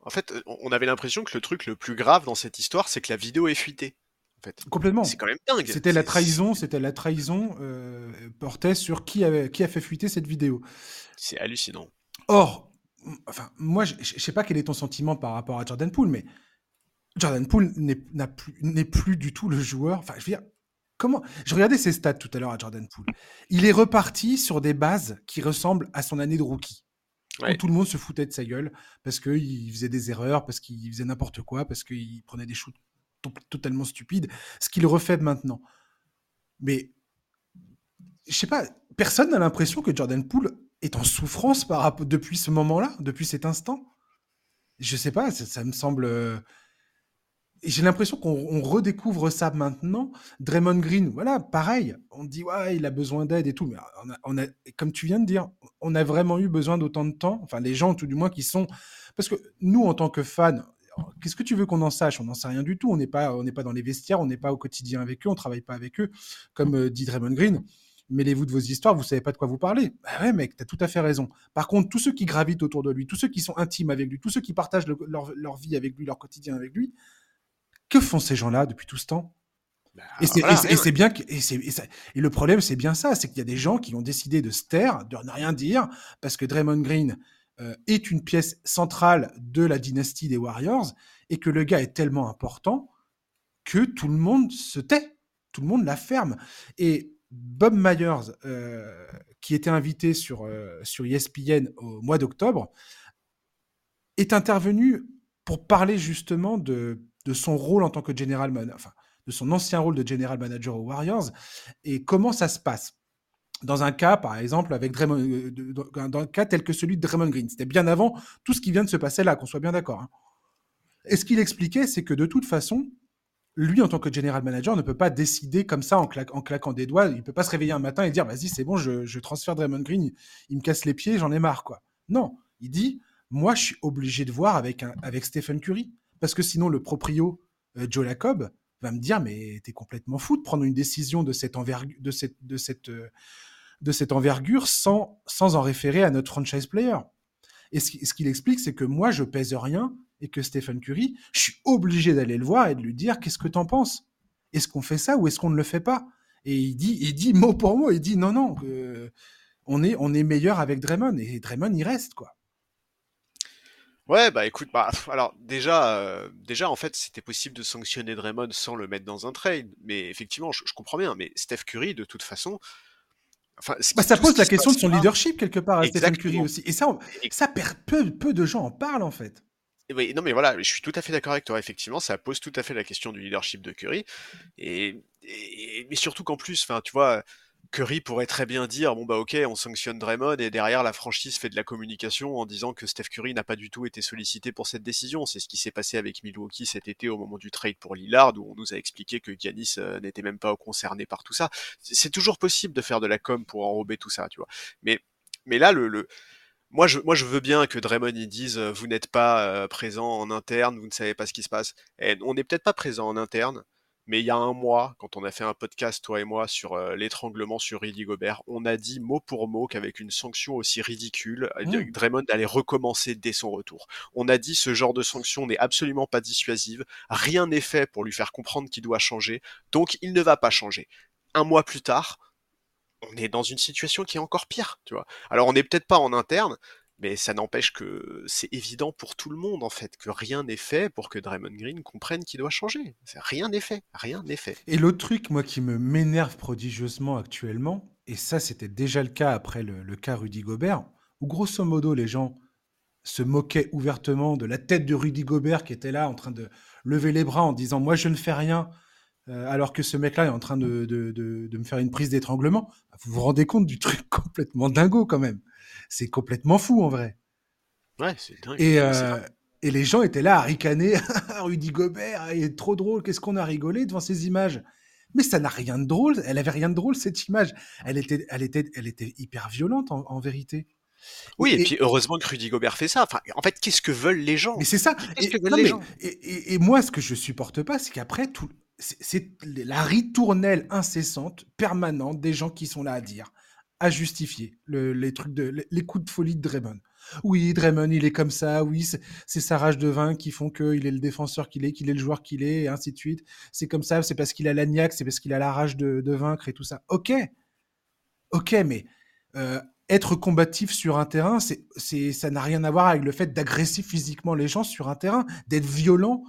En fait, on avait l'impression que le truc le plus grave dans cette histoire, c'est que la vidéo est fuitée. En fait. Complètement. C'est quand même dingue. C'était c'est... la trahison, c'était la trahison euh, portait sur qui, avait, qui a fait fuiter cette vidéo. C'est hallucinant. Or, enfin, moi, je ne sais pas quel est ton sentiment par rapport à Jordan Poole, mais Jordan Poole n'est, n'a plus, n'est plus du tout le joueur. Enfin, je veux dire, comment... Je regardais ses stats tout à l'heure à Jordan Poole. Il est reparti sur des bases qui ressemblent à son année de rookie. Ouais. Tout le monde se foutait de sa gueule parce qu'il faisait des erreurs, parce qu'il faisait n'importe quoi, parce qu'il prenait des shoots to- totalement stupides, ce qu'il refait maintenant. Mais, je sais pas, personne n'a l'impression que Jordan Poole est en souffrance par, depuis ce moment-là, depuis cet instant. Je sais pas, ça, ça me semble... Et j'ai l'impression qu'on on redécouvre ça maintenant. Draymond Green, voilà, pareil. On dit, ouais, il a besoin d'aide et tout. Mais on a, on a, comme tu viens de dire, on a vraiment eu besoin d'autant de temps. Enfin, les gens, tout du moins, qui sont... Parce que nous, en tant que fans, qu'est-ce que tu veux qu'on en sache? On n'en sait rien du tout. On n'est pas, on n'est pas dans les vestiaires, on n'est pas au quotidien avec eux, on ne travaille pas avec eux. Comme euh, dit Draymond Green, mêlez-vous de vos histoires, vous ne savez pas de quoi vous parlez. Bah ouais, mec, tu as tout à fait raison. Par contre, tous ceux qui gravitent autour de lui, tous ceux qui sont intimes avec lui, tous ceux qui partagent le, leur, leur vie avec lui, leur quotidien avec lui... Que font ces gens-là depuis tout ce temps? Bah, et, c'est, voilà, et, c'est, et c'est bien. Et, c'est, et, ça, et le problème, c'est bien ça, c'est qu'il y a des gens qui ont décidé de se taire, de ne rien dire, parce que Draymond Green euh, est une pièce centrale de la dynastie des Warriors et que le gars est tellement important que tout le monde se tait, tout le monde la ferme. Et Bob Myers, euh, qui était invité sur, euh, sur E S P N au mois d'octobre, est intervenu pour parler justement de de son rôle en tant que general manager, enfin, de son ancien rôle de general manager aux Warriors, et comment ça se passe dans un cas, par exemple, avec Draymond, dans un cas tel que celui de Draymond Green. C'était bien avant tout ce qui vient de se passer là, qu'on soit bien d'accord. Hein. Et ce qu'il expliquait, c'est que de toute façon, lui, en tant que general manager, ne peut pas décider comme ça en, cla- en claquant des doigts. Il ne peut pas se réveiller un matin et dire « Vas-y, c'est bon, je, je transfère Draymond Green, il me casse les pieds, j'en ai marre. » quoi. Non, il dit « Moi, je suis obligé de voir avec, un, avec Stephen Curry. » Parce que sinon, le proprio euh, Joe Lacob va me dire « Mais t'es complètement fou de prendre une décision de cette, enverg- de cette, de cette, euh, de cette envergure sans, sans en référer à notre franchise player. » Et ce, ce qu'il explique, c'est que moi, je pèse rien et que Stephen Curry, je suis obligé d'aller le voir et de lui dire « Qu'est-ce que t'en penses ? Est-ce qu'on fait ça ou est-ce qu'on ne le fait pas ?» Et il dit, il dit mot pour mot, il dit « Non, non, euh, on, est, on est meilleur avec Draymond. » Et Draymond, il reste, quoi. Ouais, bah écoute, bah alors déjà, euh, déjà en fait, c'était possible de sanctionner Draymond sans le mettre dans un trade, mais effectivement, je, je comprends bien, mais Steph Curry, de toute façon, enfin, bah, ça pose la question de son là, leadership quelque part à Stephen Curry aussi, et ça, on, ça perd, peu, peu de gens en parlent en fait. Et oui, non mais voilà, je suis tout à fait d'accord avec toi, effectivement, ça pose tout à fait la question du leadership de Curry, et, et mais surtout qu'en plus, enfin, tu vois. Curry pourrait très bien dire « Bon bah ok, on sanctionne Draymond et derrière la franchise fait de la communication en disant que Steph Curry n'a pas du tout été sollicité pour cette décision. C'est ce qui s'est passé avec Milwaukee cet été au moment du trade pour Lillard où on nous a expliqué que Giannis euh, n'était même pas concerné par tout ça. » C'est toujours possible de faire de la com pour enrober tout ça, tu vois. Mais, Mais là, le, le... Moi, je, moi, je veux bien que Draymond il dise euh, « Vous n'êtes pas euh, présent en interne, vous ne savez pas ce qui se passe. » On n'est peut-être pas présent en interne, mais il y a un mois, quand on a fait un podcast, toi et moi, sur euh, l'étranglement sur Rudy Gobert, on a dit mot pour mot qu'avec une sanction aussi ridicule, mmh. Draymond allait recommencer dès son retour. On a dit « Ce genre de sanction n'est absolument pas dissuasive. Rien n'est fait pour lui faire comprendre qu'il doit changer. Donc, il ne va pas changer. » Un mois plus tard, on est dans une situation qui est encore pire, tu vois. Alors, on n'est peut-être pas en interne, mais ça n'empêche que c'est évident pour tout le monde, en fait, que rien n'est fait pour que Draymond Green comprenne qu'il doit changer. C'est, rien n'est fait, rien n'est fait. Et l'autre truc, moi, qui me m'énerve prodigieusement actuellement, et ça, c'était déjà le cas après le, le cas Rudy Gobert, où grosso modo, les gens se moquaient ouvertement de la tête de Rudy Gobert qui était là en train de lever les bras en disant « Moi, je ne fais rien ». Alors que ce mec-là est en train de, de, de, de me faire une prise d'étranglement. Vous vous rendez compte du truc complètement dingo, quand même. C'est complètement fou, en vrai. Ouais, c'est dingue. Et, euh, c'est et les gens étaient là à ricaner. Rudy Gobert, il est trop drôle. Qu'est-ce qu'on a rigolé devant ces images ? Mais ça n'a rien de drôle. Elle n'avait rien de drôle, cette image. Elle était, elle était, elle était hyper violente, en, en vérité. Oui, et, et puis heureusement que Rudy Gobert fait ça. Enfin, en fait, qu'est-ce que veulent les gens ? Mais c'est ça. Qu'est-ce et, que veulent non, les mais, gens ? et, et, et moi, ce que je ne supporte pas, c'est qu'après, tout... C'est, c'est la ritournelle incessante, permanente, des gens qui sont là à dire, à justifier le, les, trucs de, les coups de folie de Draymond. Oui, Draymond, il est comme ça, oui, c'est, c'est sa rage de vin qui font qu'il est le défenseur qu'il est, qu'il est le joueur qu'il est, et ainsi de suite. C'est comme ça, c'est parce qu'il a la niaque, c'est parce qu'il a la rage de, de vaincre et tout ça. Ok, ok, mais euh, être combatif sur un terrain, c'est, c'est, ça n'a rien à voir avec le fait d'agresser physiquement les gens sur un terrain, d'être violent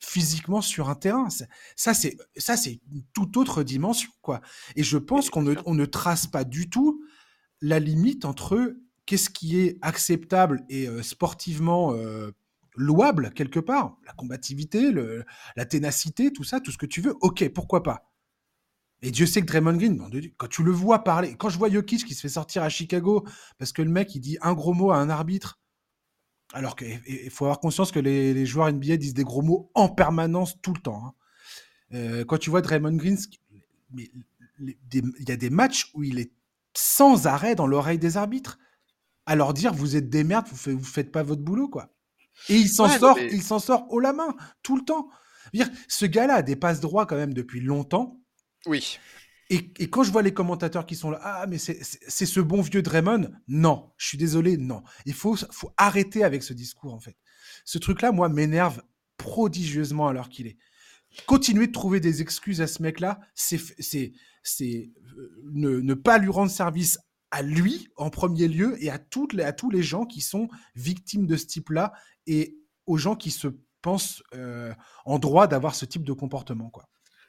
physiquement sur un terrain. Ça, c'est, ça, c'est une toute autre dimension, quoi. Et je pense qu'on ne, on ne trace pas du tout la limite entre qu'est-ce qui est acceptable et euh, sportivement euh, louable, quelque part, la combativité, le, la ténacité, tout ça, tout ce que tu veux, ok, pourquoi pas. Et Dieu sait que Draymond Green, quand tu le vois parler, quand je vois Jokic qui se fait sortir à Chicago parce que le mec, il dit un gros mot à un arbitre, alors qu'il faut avoir conscience que les, les joueurs N B A disent des gros mots en permanence tout le temps. Hein. Euh, quand tu vois Draymond Green, il y a des matchs où il est sans arrêt dans l'oreille des arbitres à leur dire « vous êtes des merdes, vous ne faites pas votre boulot ». Quoi. Et il s'en, ouais, sort, mais... il s'en sort haut la main, tout le temps. Dire, ce gars-là a des passes droits quand même depuis longtemps. Oui. Et, et quand je vois les commentateurs qui sont là, ah, mais c'est, c'est, c'est ce bon vieux Draymond, non, je suis désolé, non. Il faut, faut arrêter avec ce discours, en fait. Ce truc-là, moi, m'énerve prodigieusement à l'heure qu'il est. Continuer de trouver des excuses à ce mec-là, c'est, c'est, c'est ne, ne pas lui rendre service à lui, en premier lieu, et à, toutes les, à tous les gens qui sont victimes de ce type-là, et aux gens qui se pensent euh, en droit d'avoir ce type de comportement, quoi.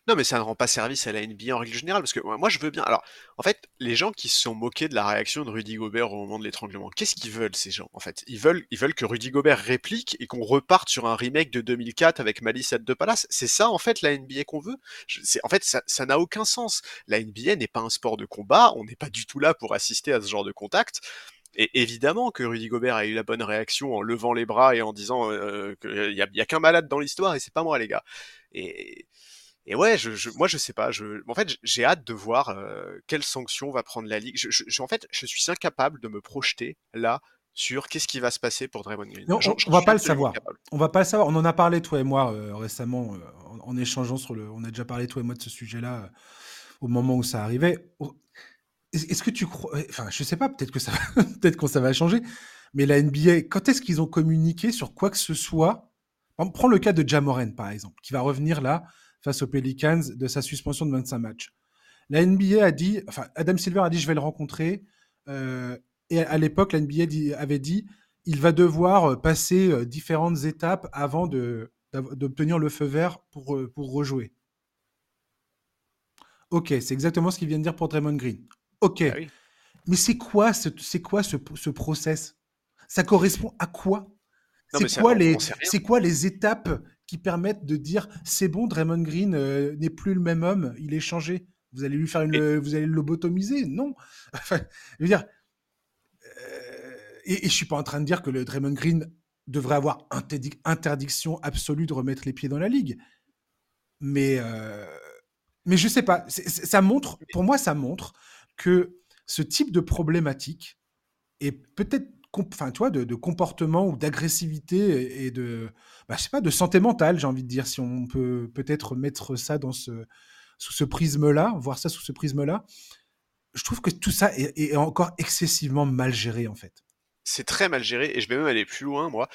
Non, mais ça ne rend pas service à la N B A en règle générale, parce que moi, je veux bien... Alors, en fait, les gens qui se sont moqués de la réaction de Rudy Gobert au moment de l'étranglement, qu'est-ce qu'ils veulent, ces gens, en fait ? Ils veulent, ils veulent que Rudy Gobert réplique et qu'on reparte sur un remake de deux mille quatre avec Malice at the Palace. C'est ça, en fait, la N B A qu'on veut ? je, c'est, En fait, ça, ça n'a aucun sens. La N B A n'est pas un sport de combat, on n'est pas du tout là pour assister à ce genre de contact. Et évidemment que Rudy Gobert a eu la bonne réaction en levant les bras et en disant euh, qu'il n'y a, y a qu'un malade dans l'histoire et c'est pas moi, les gars. Et... Et ouais, je, je, moi je sais pas. Je, en fait, j'ai hâte de voir euh, quelles sanctions va prendre la Ligue. Je, je, je, en fait, je suis incapable de me projeter là sur qu'est-ce qui va se passer pour Draymond Green. Non, je, on, je, on va pas le savoir. Incapable. On va pas le savoir. On en a parlé toi et moi euh, récemment euh, en, en échangeant sur le. On a déjà parlé toi et moi de ce sujet-là euh, au moment où ça arrivait. Est-ce que tu crois ? Enfin, je sais pas. Peut-être que ça, va... peut-être qu'on ça va changer. Mais la N B A, quand est-ce qu'ils ont communiqué sur quoi que ce soit ? Prends le cas de Ja Morant par exemple, qui va revenir là. Face aux Pelicans, de sa suspension de vingt-cinq matchs. La N B A a dit, enfin, Adam Silver a dit, je vais le rencontrer. Euh, et à l'époque, la N B A dit, avait dit, il va devoir passer différentes étapes avant de, d'obtenir le feu vert pour, pour rejouer. Ok, c'est exactement ce qu'il vient de dire pour Draymond Green. Ok, ah oui. Mais c'est quoi ce, c'est quoi ce, ce process ? Ça correspond à quoi ? Non, c'est, quoi ça, les, c'est quoi les étapes qui permettent de dire c'est bon, Draymond Green euh, n'est plus le même homme, il est changé. Vous allez lui faire une, et... vous allez le lobotomiser, non. Enfin, je veux dire, euh, et, et je suis pas en train de dire que le Draymond Green devrait avoir interdic- interdiction absolue de remettre les pieds dans la ligue, mais euh, mais je sais pas, c'est, c'est, ça montre, pour moi, ça montre que ce type de problématique et peut-être com- enfin, tu vois, de, de comportement ou d'agressivité et de, bah, je sais pas, de santé mentale, j'ai envie de dire, si on peut peut-être mettre ça dans ce, sous ce prisme-là, voir ça sous ce prisme-là. Je trouve que tout ça est, est encore excessivement mal géré, en fait. C'est très mal géré, et je vais même aller plus loin, moi.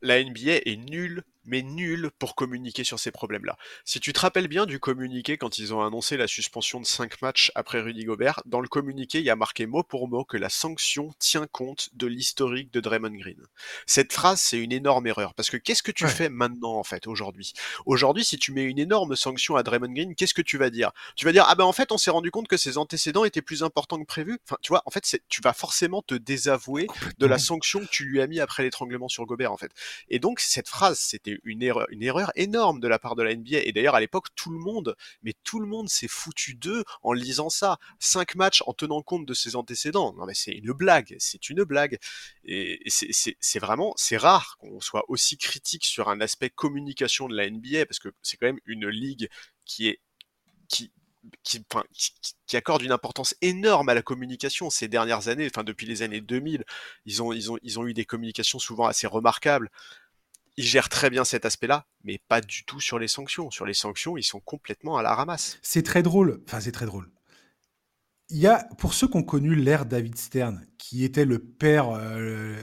La N B A est nulle, mais nulle pour communiquer sur ces problèmes-là. Si tu te rappelles bien du communiqué quand ils ont annoncé la suspension de cinq matchs après Rudy Gobert, dans le communiqué, il y a marqué mot pour mot que la sanction tient compte de l'historique de Draymond Green. Cette phrase, c'est une énorme erreur, parce que qu'est-ce que tu ouais. fais maintenant, en fait, aujourd'hui ? Aujourd'hui, si tu mets une énorme sanction à Draymond Green, qu'est-ce que tu vas dire ? Tu vas dire, ah ben en fait, on s'est rendu compte que ses antécédents étaient plus importants que prévu. Enfin, tu vois, en fait, c'est, tu vas forcément te désavouer de la sanction que tu lui as mis après l'étranglement sur Gobert, en fait. Et donc, cette phrase, c'était une erreur, une erreur énorme de la part de la N B A. Et d'ailleurs, à l'époque, tout le monde, mais tout le monde s'est foutu d'eux en lisant ça. Cinq matchs en tenant compte de ses antécédents. Non, mais c'est une blague. C'est une blague. Et c'est, c'est, c'est vraiment, c'est rare qu'on soit aussi critique sur un aspect communication de la N B A, parce que c'est quand même une ligue qui est, qui, Qui, enfin, qui, qui accorde une importance énorme à la communication ces dernières années, enfin depuis les années deux mille, ils ont, ils ont, ils ont eu des communications souvent assez remarquables. Ils gèrent très bien cet aspect-là, mais pas du tout sur les sanctions. Sur les sanctions, ils sont complètement à la ramasse. C'est très drôle. Enfin, c'est très drôle. Il y a, pour ceux qui ont connu l'ère David Stern, qui était le père... Euh...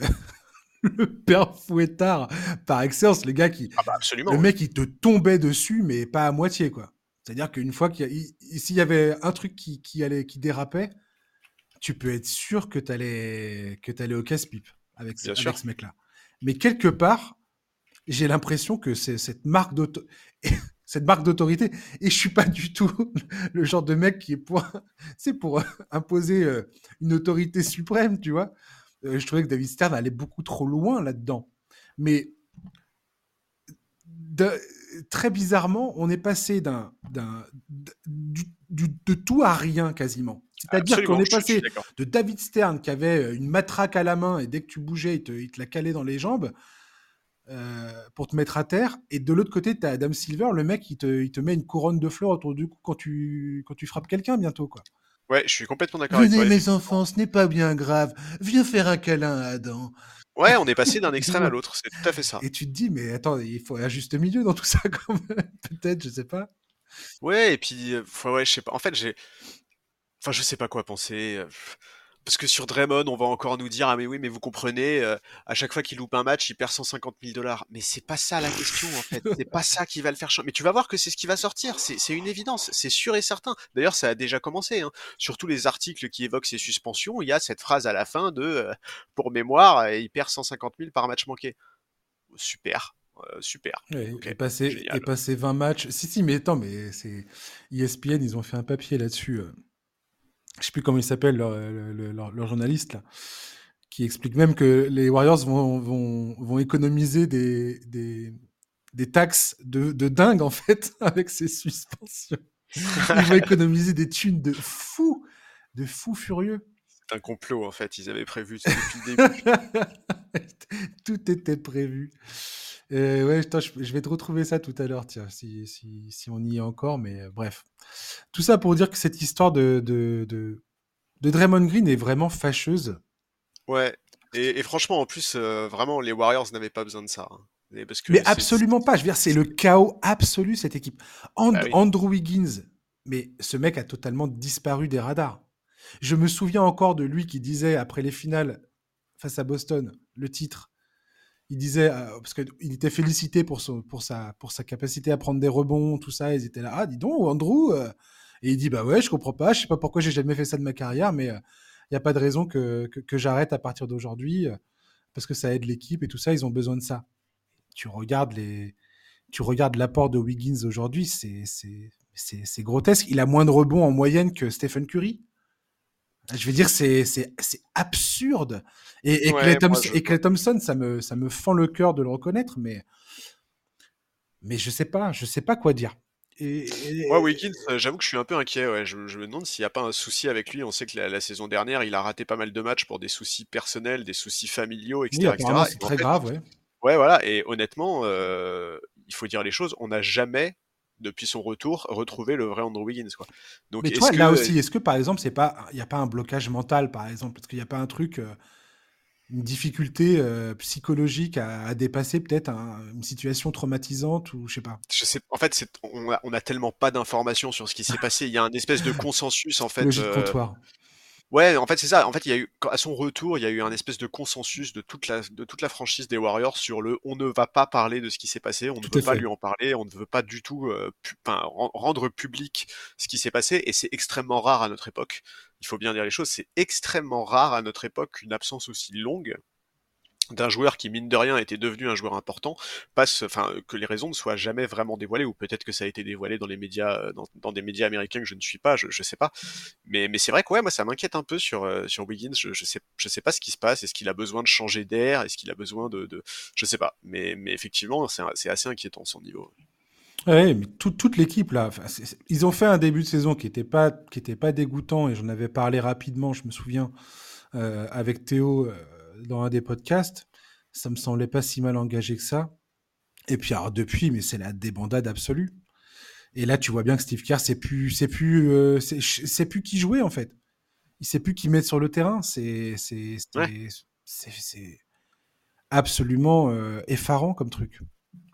Le père fouettard par excellence, le gars qui... Ah bah absolument, le oui. mec, il te tombait dessus, mais pas à moitié, quoi. C'est-à-dire qu'une fois qu'il y a, il, s'il y avait un truc qui, qui, allait, qui dérapait, tu peux être sûr que tu allais que tu allais au casse-pipe avec, ce, avec ce mec-là. Mais quelque part, j'ai l'impression que c'est cette marque, d'auto- cette marque d'autorité, et je suis pas du tout le genre de mec qui est pour, c'est pour imposer une autorité suprême, tu vois. Je trouvais que David Stern allait beaucoup trop loin là-dedans. Mais... De, très bizarrement, on est passé d'un, d'un, du, du, de tout à rien quasiment. C'est-à-dire Absolument, qu'on est passé de David Stern qui avait une matraque à la main et dès que tu bougeais, il te, il te la calait dans les jambes euh, pour te mettre à terre. Et de l'autre côté, tu as Adam Silver, le mec, il te, il te met une couronne de fleurs autour du cou quand tu, quand tu frappes quelqu'un bientôt, quoi. Ouais, je suis complètement d'accord Venez avec toi. Venez mes enfants, ce n'est pas bien grave. Viens faire un câlin à Adam. Ouais, on est passé d'un extrême à l'autre, c'est tout à fait ça. Et tu te dis, mais attends, il faut un juste milieu dans tout ça, quand même. Peut-être, je sais pas. Ouais, et puis, euh, ouais, je sais pas. En fait, j'ai. Enfin, je sais pas quoi penser. Euh... Parce que sur Draymond, on va encore nous dire « Ah mais oui, mais vous comprenez, euh, à chaque fois qu'il loupe un match, il perd cent cinquante mille dollars. » Mais c'est pas ça la question, en fait. C'est pas ça qui va le faire changer. Mais tu vas voir que c'est ce qui va sortir. C'est, c'est une évidence. C'est sûr et certain. D'ailleurs, ça a déjà commencé. Hein. Sur tous les articles qui évoquent ces suspensions, il y a cette phrase à la fin de euh, « Pour mémoire, il perd cent cinquante mille par match manqué. » Super. Euh, super. Ouais, okay. Et passer, et passer vingt matchs. Si, si, mais attends, mais c'est... E S P N, ils ont fait un papier là-dessus. Euh... Je ne sais plus comment il s'appelle, leur, leur, leur journaliste, là, qui explique même que les Warriors vont, vont, vont économiser des, des, des taxes de, de dingue, en fait, avec ces suspensions. Ils vont économiser des thunes de fou, de fou furieux. C'est un complot, en fait. Ils avaient prévu ça depuis le début. Tout était prévu. Euh, ouais, attends, je, je vais te retrouver ça tout à l'heure, tiens, si, si, si on y est encore, mais euh, bref. Tout ça pour dire que cette histoire de, de, de, de Draymond Green est vraiment fâcheuse. Ouais, et, et franchement, en plus, euh, vraiment, les Warriors n'avaient pas besoin de ça. Hein. Parce que mais c'est, absolument c'est... pas, je veux dire, c'est le chaos absolu, cette équipe. And- bah oui. Andrew Wiggins, mais ce mec a totalement disparu des radars. Je me souviens encore de lui qui disait, après les finales, face à Boston, le titre, il disait, euh, parce qu'il était félicité pour, son, pour, sa, pour sa capacité à prendre des rebonds, tout ça. Ils étaient là, ah, dis donc, Andrew. Euh, et il dit, bah ouais, je comprends pas, je sais pas pourquoi j'ai jamais fait ça de ma carrière, mais il euh, n'y a pas de raison que, que, que j'arrête à partir d'aujourd'hui, euh, parce que ça aide l'équipe et tout ça, ils ont besoin de ça. Tu regardes, les, tu regardes l'apport de Wiggins aujourd'hui, c'est, c'est, c'est, c'est grotesque. Il a moins de rebonds en moyenne que Stephen Curry. Je veux dire, c'est, c'est, c'est absurde. Et, et, ouais, Klay Thompson, je... et Klay Thompson, ça me, ça me fend le cœur de le reconnaître, mais, mais je sais pas, je sais pas quoi dire. Et, et... Moi, Wiggins, j'avoue que je suis un peu inquiet. Ouais. Je, je me demande s'il n'y a pas un souci avec lui. On sait que la, la saison dernière, il a raté pas mal de matchs pour des soucis personnels, des soucis familiaux, et cetera. Oui, et cetera. C'est et très en fait, grave, ouais. Ouais, voilà. Et honnêtement, euh, il faut dire les choses, on n'a jamais... depuis son retour, retrouver le vrai Andrew Wiggins. Quoi. Donc, mais toi, est-ce que... là aussi, est-ce que, par exemple, il n'y a pas un blocage mental, par exemple ? Parce qu'il n'y a pas un truc... Euh, une difficulté euh, psychologique à, à dépasser, peut-être un, une situation traumatisante, ou je sais pas. Je sais, en fait, c'est, on, a, on a tellement pas d'informations sur ce qui s'est passé. Il y a un espèce de consensus en fait. Logique euh... comptoir. Ouais, en fait c'est ça. En fait, il y a eu à son retour, il y a eu un espèce de consensus de toute la de toute la franchise des Warriors sur le on ne va pas parler de ce qui s'est passé, on tout ne veut pas fait. Lui en parler, on ne veut pas du tout euh, pu, enfin, rendre public ce qui s'est passé, et c'est extrêmement rare à notre époque. Il faut bien dire les choses, c'est extrêmement rare à notre époque qu'une absence aussi longue d'un joueur qui, mine de rien, était devenu un joueur important, passe, enfin, que les raisons ne soient jamais vraiment dévoilées, ou peut-être que ça a été dévoilé dans les médias, dans, dans des médias américains que je ne suis pas, je, je sais pas. Mais, mais c'est vrai que, ouais, moi, ça m'inquiète un peu sur, euh, sur Wiggins, je, je sais, je sais pas ce qui se passe, est-ce qu'il a besoin de changer d'air, est-ce qu'il a besoin de, de, je sais pas. Mais, mais effectivement, c'est, c'est assez inquiétant, son niveau. Ouais, mais tout, toute l'équipe, là, c'est, c'est, ils ont fait un début de saison qui était pas, qui était pas dégoûtant, et j'en avais parlé rapidement, je me souviens, euh, avec Théo, euh, dans un des podcasts, ça me semblait pas si mal engagé que ça. Et puis alors depuis, mais c'est la débandade absolue. Et là, tu vois bien que Steve Kerr, c'est plus, c'est plus, euh, c'est, c'est plus qui jouer en fait. Il sait plus qui mettre sur le terrain. C'est, c'est, c'est, ouais. c'est, c'est absolument euh, effarant comme truc.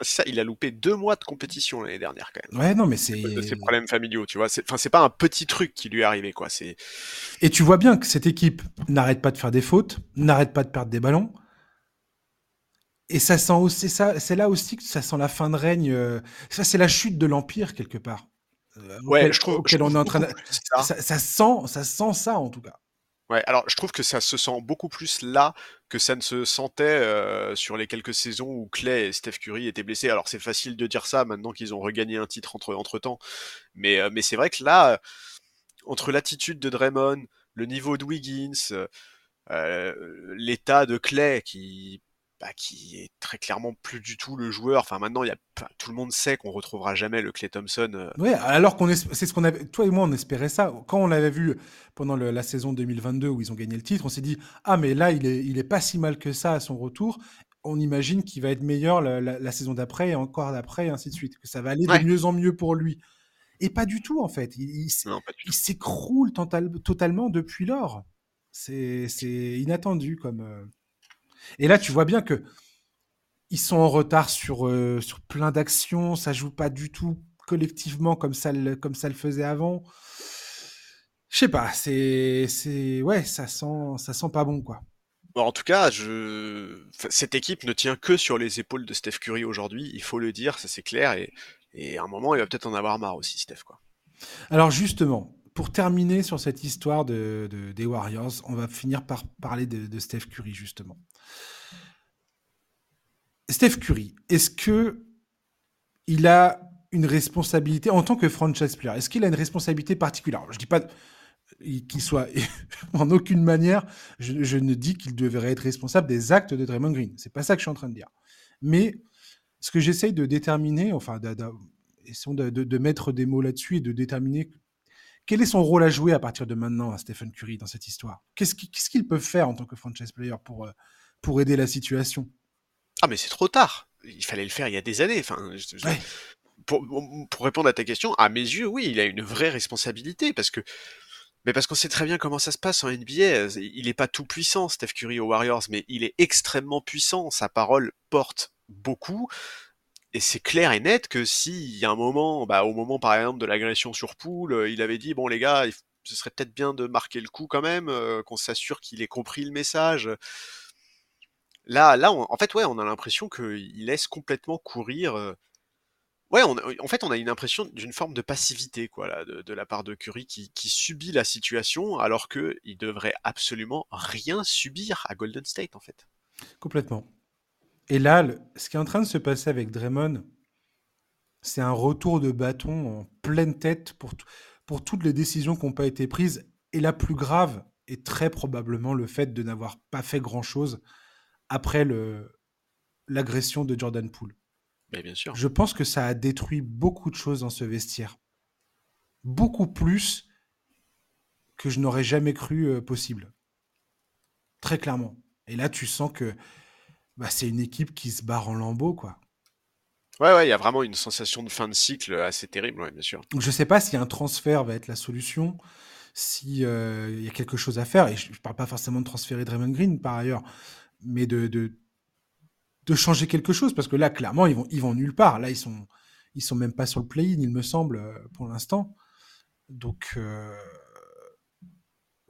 C'est ça, il a loupé deux mois de compétition l'année dernière quand même. Ouais, non, mais c'est de ses problèmes familiaux, tu vois. C'est, enfin, c'est pas un petit truc qui lui est arrivé, quoi. C'est. Et tu vois bien que cette équipe n'arrête pas de faire des fautes, n'arrête pas de perdre des ballons. Et ça sent aussi, ça, c'est là aussi que ça sent la fin de règne. Euh, ça, c'est la chute de l'empire quelque part. Euh, ouais, auquel, je trouve. Auquel je on trouve est en train de... ça. Ça, ça sent, ça sent ça en tout cas. Ouais, alors je trouve que ça se sent beaucoup plus là que ça ne se sentait euh, sur les quelques saisons où Klay et Steph Curry étaient blessés. Alors c'est facile de dire ça maintenant qu'ils ont regagné un titre entre, entre temps, mais, euh, mais c'est vrai que là, euh, entre l'attitude de Draymond, le niveau de Wiggins, euh, l'état de Klay qui... Bah, qui est très clairement plus du tout le joueur. Enfin, maintenant, y a... enfin, tout le monde sait qu'on ne retrouvera jamais le Klay Thompson. Euh... Ouais, alors qu'on es... c'est ce qu'on avait... toi et moi, on espérait ça. Quand on l'avait vu pendant le... la saison deux mille vingt-deux où ils ont gagné le titre, on s'est dit « Ah, mais là, il est... il est pas si mal que ça à son retour. On imagine qu'il va être meilleur la, la... la saison d'après et encore d'après, et ainsi de suite. Que ça va aller ouais. de mieux en mieux pour lui. » Et pas du tout, en fait. Il, il, s... non, il s'écroule total... totalement depuis lors. C'est, c'est inattendu comme... Euh... Et là, tu vois bien que ils sont en retard sur, euh, sur plein d'actions. Ça joue pas du tout collectivement comme ça le, comme ça le faisait avant. Je sais pas. C'est, c'est ouais, ça sent, ça sent pas bon quoi. Bon, en tout cas, je... enfin, cette équipe ne tient que sur les épaules de Steph Curry aujourd'hui. Il faut le dire, ça c'est clair. Et, et à un moment, il va peut-être en avoir marre aussi, Steph quoi. Alors justement. Pour terminer sur cette histoire de, de, des Warriors, on va finir par parler de, de Steph Curry, justement. Steph Curry, est-ce qu'il a une responsabilité, en tant que franchise player, est-ce qu'il a une responsabilité particulière? Alors, je ne dis pas qu'il soit, en aucune manière, je, je ne dis qu'il devrait être responsable des actes de Draymond Green. Ce n'est pas ça que je suis en train de dire. Mais ce que j'essaye de déterminer, enfin, de, de, de, de, de mettre des mots là-dessus et de déterminer... Quel est son rôle à jouer à partir de maintenant à Stephen Curry dans cette histoire? Qu'est-ce qu'il peut faire en tant que franchise player pour, pour aider la situation? Ah mais c'est trop tard. Il fallait le faire il y a des années. Enfin, je, je, ouais. pour, pour répondre à ta question, à mes yeux, oui, il a une vraie responsabilité parce que mais parce qu'on sait très bien comment ça se passe en N B A. Il n'est pas tout puissant, Steph Curry aux Warriors, mais il est extrêmement puissant. Sa parole porte beaucoup. Et c'est clair et net que s'il y a un moment, bah, au moment par exemple de l'agression sur Poole, il avait dit « Bon les gars, il f- ce serait peut-être bien de marquer le coup quand même, euh, qu'on s'assure qu'il ait compris le message. » Là, là, on, en fait, ouais, on a l'impression qu'il laisse complètement courir. Euh... Ouais, on, en fait, on a une impression d'une forme de passivité, quoi, là, de, de la part de Curry qui, qui subit la situation alors que il devrait absolument rien subir à Golden State, en fait. Complètement. Et là, le, ce qui est en train de se passer avec Draymond, c'est un retour de bâton en pleine tête pour, t- pour toutes les décisions qui n'ont pas été prises. Et la plus grave est très probablement le fait de n'avoir pas fait grand-chose après le, l'agression de Jordan Poole. Mais bien sûr. Je pense que ça a détruit beaucoup de choses dans ce vestiaire. Beaucoup plus que je n'aurais jamais cru euh, possible. Très clairement. Et là, tu sens que bah, c'est une équipe qui se barre en lambeaux, quoi. Ouais, ouais, il y a vraiment une sensation de fin de cycle assez terrible, ouais, bien sûr. Donc, je ne sais pas si un transfert va être la solution, s'il euh, y a quelque chose à faire, et je ne parle pas forcément de transférer Draymond Green, par ailleurs, mais de, de, de changer quelque chose, parce que là, clairement, ils vont, ils vont nulle part. Là, ils sont, ils sont même pas sur le play-in, il me semble, pour l'instant. Donc, euh,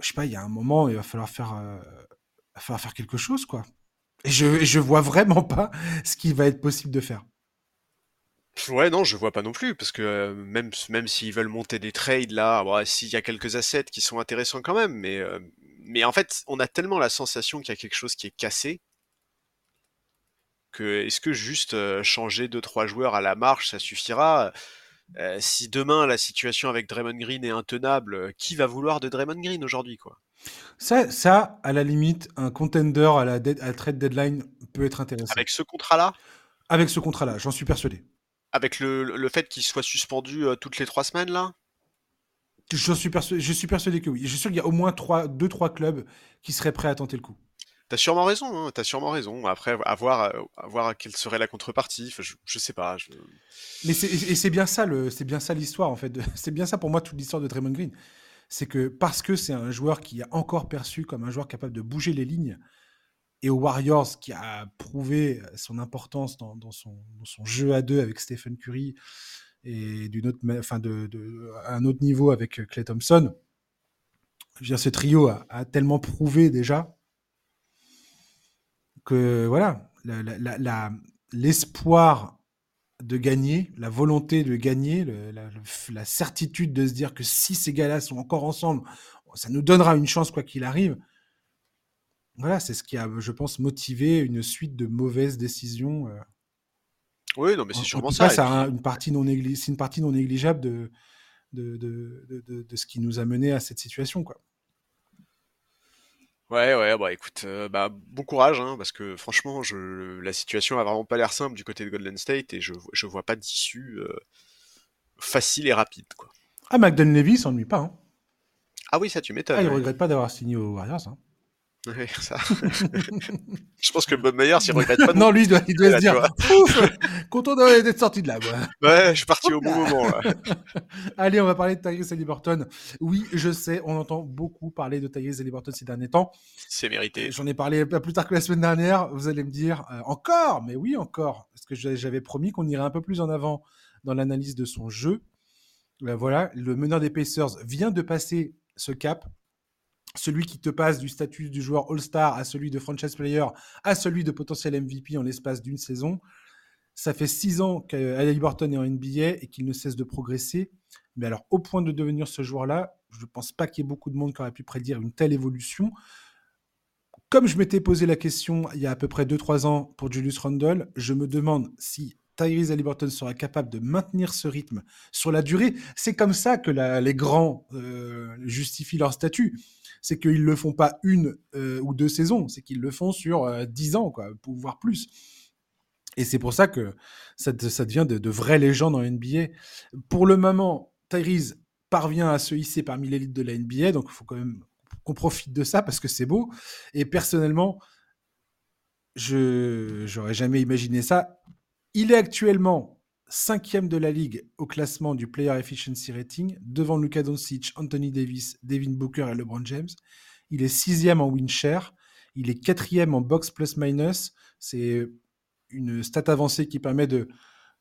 je sais pas, il y a un moment, il va falloir faire, euh, il va falloir faire quelque chose, quoi. Et je, je vois vraiment pas ce qu'il va être possible de faire. Ouais, non, je vois pas non plus, parce que euh, même, même s'ils veulent monter des trades, là, bah, s'il y a quelques assets qui sont intéressants quand même, mais, euh, mais en fait, on a tellement la sensation qu'il y a quelque chose qui est cassé, que est-ce que juste euh, changer deux trois joueurs à la marche, ça suffira? euh, Si demain, la situation avec Draymond Green est intenable, euh, qui va vouloir de Draymond Green aujourd'hui, quoi? Ça, ça, à la limite, un contender à la, de- à la trade deadline peut être intéressant. Avec ce contrat-là? Avec ce contrat-là, j'en suis persuadé. Avec le, le fait qu'il soit suspendu euh, toutes les trois semaines, là ? Je suis, persu- je suis persuadé que oui. Je suis sûr qu'il y a au moins deux trois clubs qui seraient prêts à tenter le coup. T'as sûrement raison, hein, t'as sûrement raison. Après, à voir, à voir quelle serait la contrepartie, enfin, je, je sais pas. Je... Mais c'est, et c'est bien ça, le, c'est bien ça l'histoire, en fait. De, c'est bien ça pour moi toute l'histoire de Draymond Green. C'est que parce que c'est un joueur qui est encore perçu comme un joueur capable de bouger les lignes, et aux Warriors, qui a prouvé son importance dans, dans, son, dans son jeu à deux avec Stephen Curry et d'une autre, enfin de, de, à un autre niveau avec Klay Thompson. Je veux dire, ce trio a, a tellement prouvé déjà que voilà, la, la, la, l'espoir de gagner, la volonté de gagner, le, la, la certitude de se dire que si ces gars-là sont encore ensemble, ça nous donnera une chance quoi qu'il arrive. Voilà, c'est ce qui a, je pense, motivé une suite de mauvaises décisions. Oui, non, mais c'est en, sûrement en tout cas, ça. ça a puis... une partie non néglig... C'est une partie non négligeable de, de, de, de, de, de ce qui nous a mené à cette situation, quoi. Ouais, ouais, bah écoute, euh, bah, bon courage, hein, parce que franchement, je, la situation a vraiment pas l'air simple du côté de Golden State et je, je vois pas d'issue euh, facile et rapide, quoi. Ah, Magden Levy s'ennuie pas, hein. Ah oui, ça tu m'étonnes. Ah, il ouais. regrette pas d'avoir signé aux Warriors, hein. Ouais, ça. Je pense que Bob Myers il regrette pas. Non, lui il doit, il doit là, se dire ouf, content d'être sorti de là. Moi. Ouais, je suis parti au bon moment. Là. Allez, on va parler de Tyrese Haliburton. Oui, je sais, on entend beaucoup parler de Tyrese Haliburton ces derniers temps. C'est mérité. J'en ai parlé pas plus tard que la semaine dernière. Vous allez me dire euh, encore, mais oui encore, parce que j'avais promis qu'on irait un peu plus en avant dans l'analyse de son jeu. Ben, voilà, le meneur des Pacers vient de passer ce cap. Celui qui te passe du statut du joueur All-Star à celui de franchise player à celui de potentiel M V P en l'espace d'une saison. Ça fait six ans qu'Haliburton est en N B A et qu'il ne cesse de progresser. Mais alors, au point de devenir ce joueur-là, je ne pense pas qu'il y ait beaucoup de monde qui aurait pu prédire une telle évolution. Comme je m'étais posé la question il y a à peu près deux trois ans pour Julius Randle, je me demande si Tyrese Haliburton sera capable de maintenir ce rythme sur la durée. C'est comme ça que la, les grands euh, justifient leur statut. C'est qu'ils ne le font pas une euh, ou deux saisons, c'est qu'ils le font sur euh, dix ans, quoi, voire plus. Et c'est pour ça que ça, de, ça devient de, de vraies légendes en N B A. Pour le moment, Tyrese parvient à se hisser parmi l'élite de la N B A, donc il faut quand même qu'on profite de ça parce que c'est beau. Et personnellement, je n'aurais jamais imaginé ça. Il est actuellement cinquième de la Ligue au classement du Player Efficiency Rating, devant Luka Doncic, Anthony Davis, Devin Booker et LeBron James. Il est sixième en win share, il est quatrième en box plus minus. C'est une stat avancée qui permet de,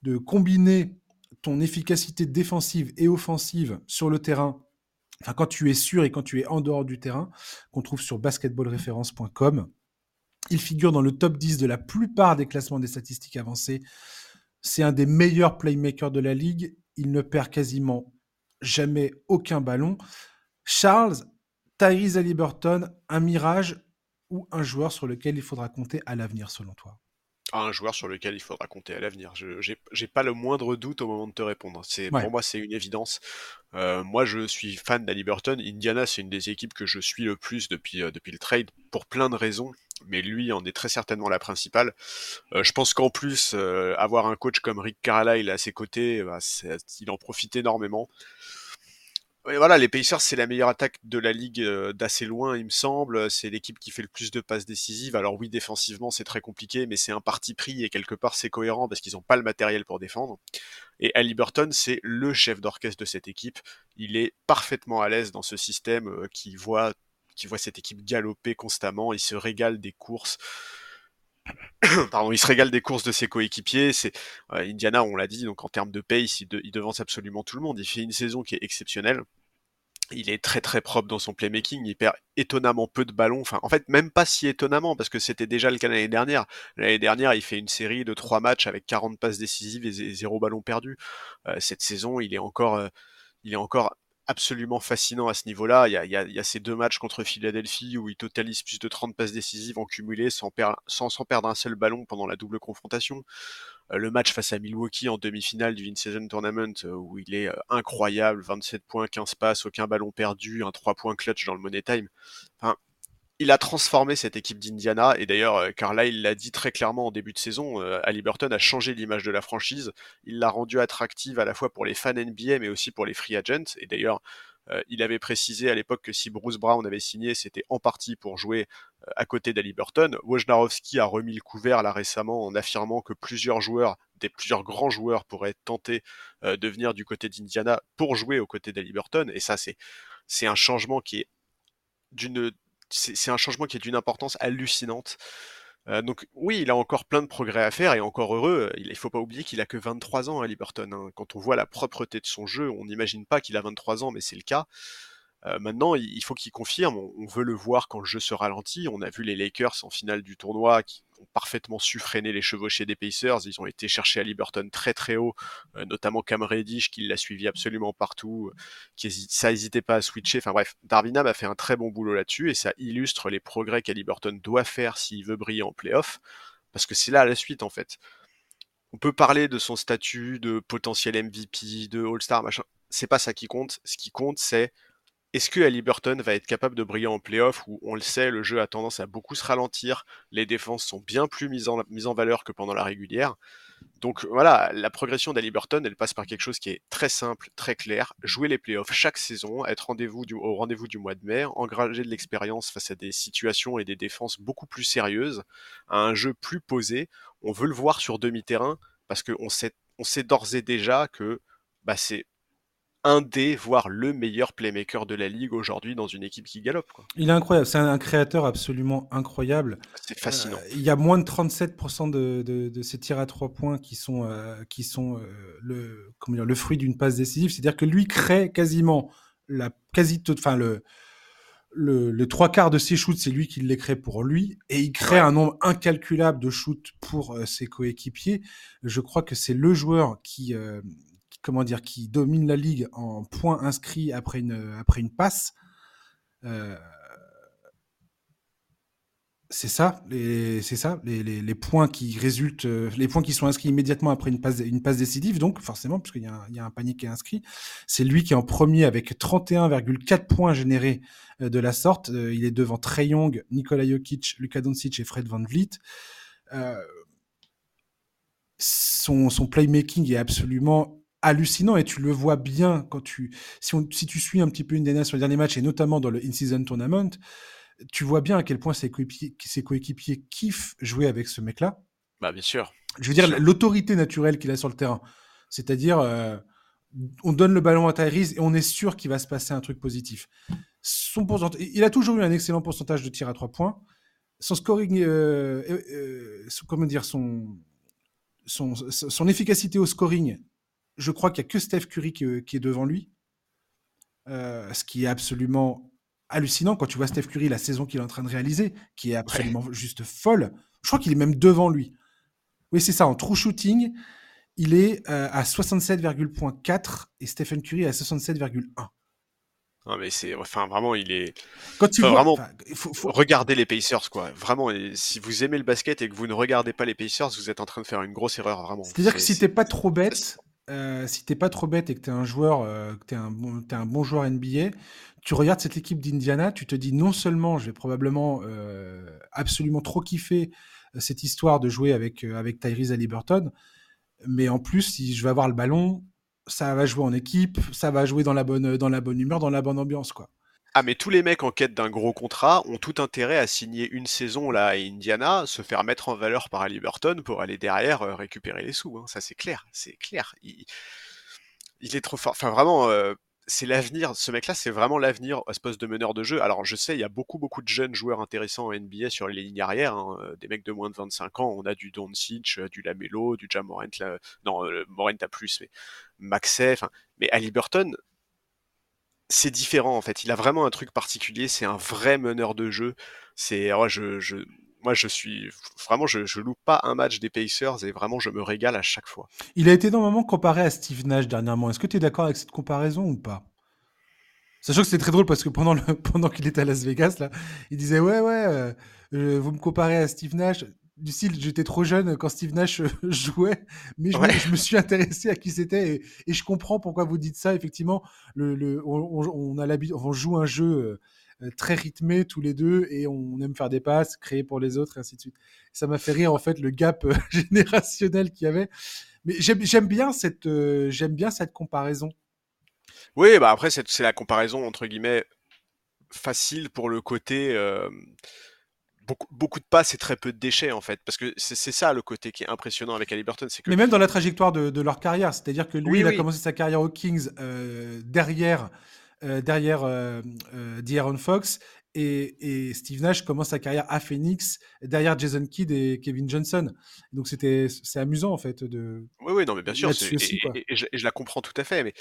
de combiner ton efficacité défensive et offensive sur le terrain, enfin quand tu es sur et quand tu es en dehors du terrain, qu'on trouve sur basketball reference point com. Il figure dans le top dix de la plupart des classements des statistiques avancées. C'est un des meilleurs playmakers de la ligue. Il ne perd quasiment jamais aucun ballon. Charles, Tyrese Haliburton, un mirage ou un joueur sur lequel il faudra compter à l'avenir, selon toi? Ah, un joueur sur lequel il faudra compter à l'avenir. Je j'ai, j'ai pas le moindre doute au moment de te répondre. C'est, ouais. Pour moi, c'est une évidence. Euh, moi, je suis fan d'Haliburton. Indiana, c'est une des équipes que je suis le plus depuis, euh, depuis le trade, pour plein de raisons. Mais lui en est très certainement la principale. Euh, je pense qu'en plus, euh, avoir un coach comme Rick Carlisle à ses côtés, bah, il en profite énormément. Et voilà, les Pacers, c'est la meilleure attaque de la ligue euh, d'assez loin, il me semble. C'est l'équipe qui fait le plus de passes décisives. Alors oui, défensivement, c'est très compliqué, mais c'est un parti pris et quelque part, c'est cohérent parce qu'ils n'ont pas le matériel pour défendre. Et Haliburton, c'est le chef d'orchestre de cette équipe. Il est parfaitement à l'aise dans ce système euh, qui voit... qui voit cette équipe galoper constamment, il se régale des courses, Pardon, il se régale des courses de ses coéquipiers. C'est euh, Indiana, on l'a dit, donc en termes de pace, il, de, il devance absolument tout le monde. Il fait une saison qui est exceptionnelle. Il est très très propre dans son playmaking, il perd étonnamment peu de ballons, enfin en fait même pas si étonnamment parce que c'était déjà le cas l'année dernière. L'année dernière il fait une série de trois matchs avec quarante passes décisives et zéro ballon perdu. Euh, cette saison il est encore, euh, il est encore absolument fascinant à ce niveau-là. Il y, a, il, y a, il y a ces deux matchs contre Philadelphie où il totalise plus de trente passes décisives en cumulé sans, per- sans, sans perdre un seul ballon pendant la double confrontation. Le match face à Milwaukee en demi-finale du In-Season Tournament où il est incroyable, vingt-sept points, quinze passes, aucun ballon perdu, un trois points clutch dans le Money Time. Enfin, il a transformé cette équipe d'Indiana et d'ailleurs Carlisle l'a dit très clairement en début de saison, Haliburton a changé l'image de la franchise, il l'a rendue attractive à la fois pour les fans N B A mais aussi pour les free agents et d'ailleurs Euh, il avait précisé à l'époque que si Bruce Brown avait signé, c'était en partie pour jouer euh, à côté d'Haliburton. Wojnarowski a remis le couvert là récemment en affirmant que plusieurs joueurs, des plusieurs grands joueurs, pourraient tenter euh, de venir du côté d'Indiana pour jouer aux côtés d'Haliburton. Et ça, c'est c'est un changement qui est d'une c'est, c'est un changement qui est d'une importance hallucinante. Euh, donc oui, il a encore plein de progrès à faire et encore heureux, il ne faut pas oublier qu'il a que vingt-trois ans à Haliburton, hein. Quand on voit la propreté de son jeu, on n'imagine pas qu'il a vingt-trois ans mais c'est le cas. Euh, maintenant il, il faut qu'il confirme, on, on veut le voir quand le jeu se ralentit, on a vu les Lakers en finale du tournoi qui ont parfaitement su freiner les chevauchées des Pacers, ils ont été chercher Haliburton très très haut, euh, notamment Cam Reddish qui l'a suivi absolument partout, qui hésite, ça n'hésitait pas à switcher, enfin bref, Darvinham a fait un très bon boulot là-dessus et ça illustre les progrès qu'Haliburton doit faire s'il veut briller en play-off, parce que c'est là la suite en fait. On peut parler de son statut de potentiel M V P, de All-Star, machin, c'est pas ça qui compte, ce qui compte c'est est-ce que Haliburton va être capable de briller en play-off où, on le sait, le jeu a tendance à beaucoup se ralentir, les défenses sont bien plus mises en, mises en valeur que pendant la régulière. Donc voilà, la progression d'Haliburton, elle passe par quelque chose qui est très simple, très clair, jouer les play-offs chaque saison, être rendez-vous du, au rendez-vous du mois de mai, engranger de l'expérience face à des situations et des défenses beaucoup plus sérieuses, à un jeu plus posé. On veut le voir sur demi-terrain parce qu'on sait, on sait d'ores et déjà que bah, c'est... un des, voire le meilleur playmaker de la ligue aujourd'hui dans une équipe qui galope, quoi. Il est incroyable, c'est un créateur absolument incroyable. C'est fascinant. Euh, il y a moins de trente-sept pour cent de, de, de ces tirs à trois points qui sont, euh, qui sont euh, le, comment dire, le fruit d'une passe décisive. C'est-à-dire que lui crée quasiment la quasi toute, enfin le, le, le trois quarts de ses shoots, c'est lui qui les crée pour lui. Et il crée un nombre incalculable de shoots pour euh, ses coéquipiers. Je crois que c'est le joueur qui... Euh, comment dire, qui domine la ligue en points inscrits après une, après une passe. Euh, c'est ça, les, c'est ça les, les, les points qui résultent, les points qui sont inscrits immédiatement après une passe, une passe décisive, donc forcément, puisqu'il y a, un, il y a un panier qui est inscrit. C'est lui qui est en premier avec trente et un virgule quatre points générés de la sorte. Il est devant Trae Young, Nikola Jokic, Luka Doncic et Fred VanVleet. Euh, son, son playmaking est absolument hallucinant et tu le vois bien quand tu si, on, si tu suis un petit peu Indiana sur les derniers matchs et notamment dans le in-season tournament, tu vois bien à quel point ses coéquipiers, ses coéquipiers kiffent jouer avec ce mec-là. Bah bien sûr. Je veux dire sûr. L'autorité naturelle qu'il a sur le terrain, c'est-à-dire euh, on donne le ballon à Tyrese et on est sûr qu'il va se passer un truc positif. Son pourcentage, il a toujours eu un excellent pourcentage de tirs à trois points. Son scoring, euh, euh, comment dire, son son son efficacité au scoring. Je crois qu'il n'y a que Steph Curry qui, qui est devant lui, euh, ce qui est absolument hallucinant quand tu vois Steph Curry, la saison qu'il est en train de réaliser, qui est absolument ouais. juste folle. Je crois qu'il est même devant lui. Oui, c'est ça, en true shooting, il est euh, à soixante-sept virgule quatre et Stephen Curry à soixante-sept virgule un. Non mais c'est, enfin vraiment il est, quand tu enfin, vois, vraiment, faut, faut... regardez les Pacers quoi, vraiment, et si vous aimez le basket et que vous ne regardez pas les Pacers, vous êtes en train de faire une grosse erreur vraiment. C'est-à-dire c'est, que si c'est... t'es pas trop bête, Euh, si t'es pas trop bête et que t'es un joueur, euh, que t'es un bon, t'es un bon joueur N B A, tu regardes cette équipe d'Indiana, tu te dis non seulement je vais probablement euh, absolument trop kiffer cette histoire de jouer avec euh, avec Tyrese Haliburton, mais en plus si je vais avoir le ballon, ça va jouer en équipe, ça va jouer dans la bonne dans la bonne humeur, dans la bonne ambiance quoi. Ah mais tous les mecs en quête d'un gros contrat ont tout intérêt à signer une saison là à Indiana, se faire mettre en valeur par Haliburton pour aller derrière euh, récupérer les sous, hein. Ça c'est clair, c'est clair. Il, il est trop fort, enfin vraiment, euh, c'est l'avenir. Ce mec-là, c'est vraiment l'avenir à ce poste de meneur de jeu. Alors, je sais, il y a beaucoup, beaucoup de jeunes joueurs intéressants en N B A sur les lignes arrières. Hein. Des mecs de moins de vingt-cinq ans. On a du Doncic, du Lamelo, du Ja Morant. La... Non, Morant a plus, mais Maxey. Mais Haliburton, c'est différent, en fait. Il a vraiment un truc particulier. C'est un vrai meneur de jeu. C'est... Ouais, je... je... Moi, je suis vraiment, je, je loupe pas un match des Pacers et vraiment, je me régale à chaque fois. Il a été énormément comparé à Steve Nash dernièrement. Est-ce que tu es d'accord avec cette comparaison ou pas ? Sachant que c'est très drôle parce que pendant, le, pendant qu'il était à Las Vegas, là, il disait ouais, ouais, euh, euh, vous me comparez à Steve Nash. Du style, j'étais trop jeune quand Steve Nash jouait, mais je, ouais. je me suis intéressé à qui c'était et, et je comprends pourquoi vous dites ça. Effectivement, le, le, on, on, a l'habitude, on joue un jeu. Euh, très rythmés tous les deux et on aime faire des passes, créer pour les autres et ainsi de suite. Ça m'a fait rire en fait le gap euh, générationnel qu'il y avait. Mais j'aime, j'aime, bien, cette, euh, j'aime bien cette comparaison. Oui, bah après c'est, c'est la comparaison entre guillemets facile pour le côté euh, beaucoup, beaucoup de passes et très peu de déchets en fait. Parce que c'est, c'est ça le côté qui est impressionnant avec Haliburton. C'est que... Mais même dans la trajectoire de, de leur carrière, c'est-à-dire que lui oui, il oui. a commencé sa carrière aux Kings euh, derrière... Euh, derrière euh, euh, De'Aaron Fox et, et Steve Nash commence sa carrière à Phoenix derrière Jason Kidd et Kevin Johnson, donc c'était c'est amusant en fait de oui oui non mais bien sûr c'est, aussi, et, et, et, je, et je la comprends tout à fait mais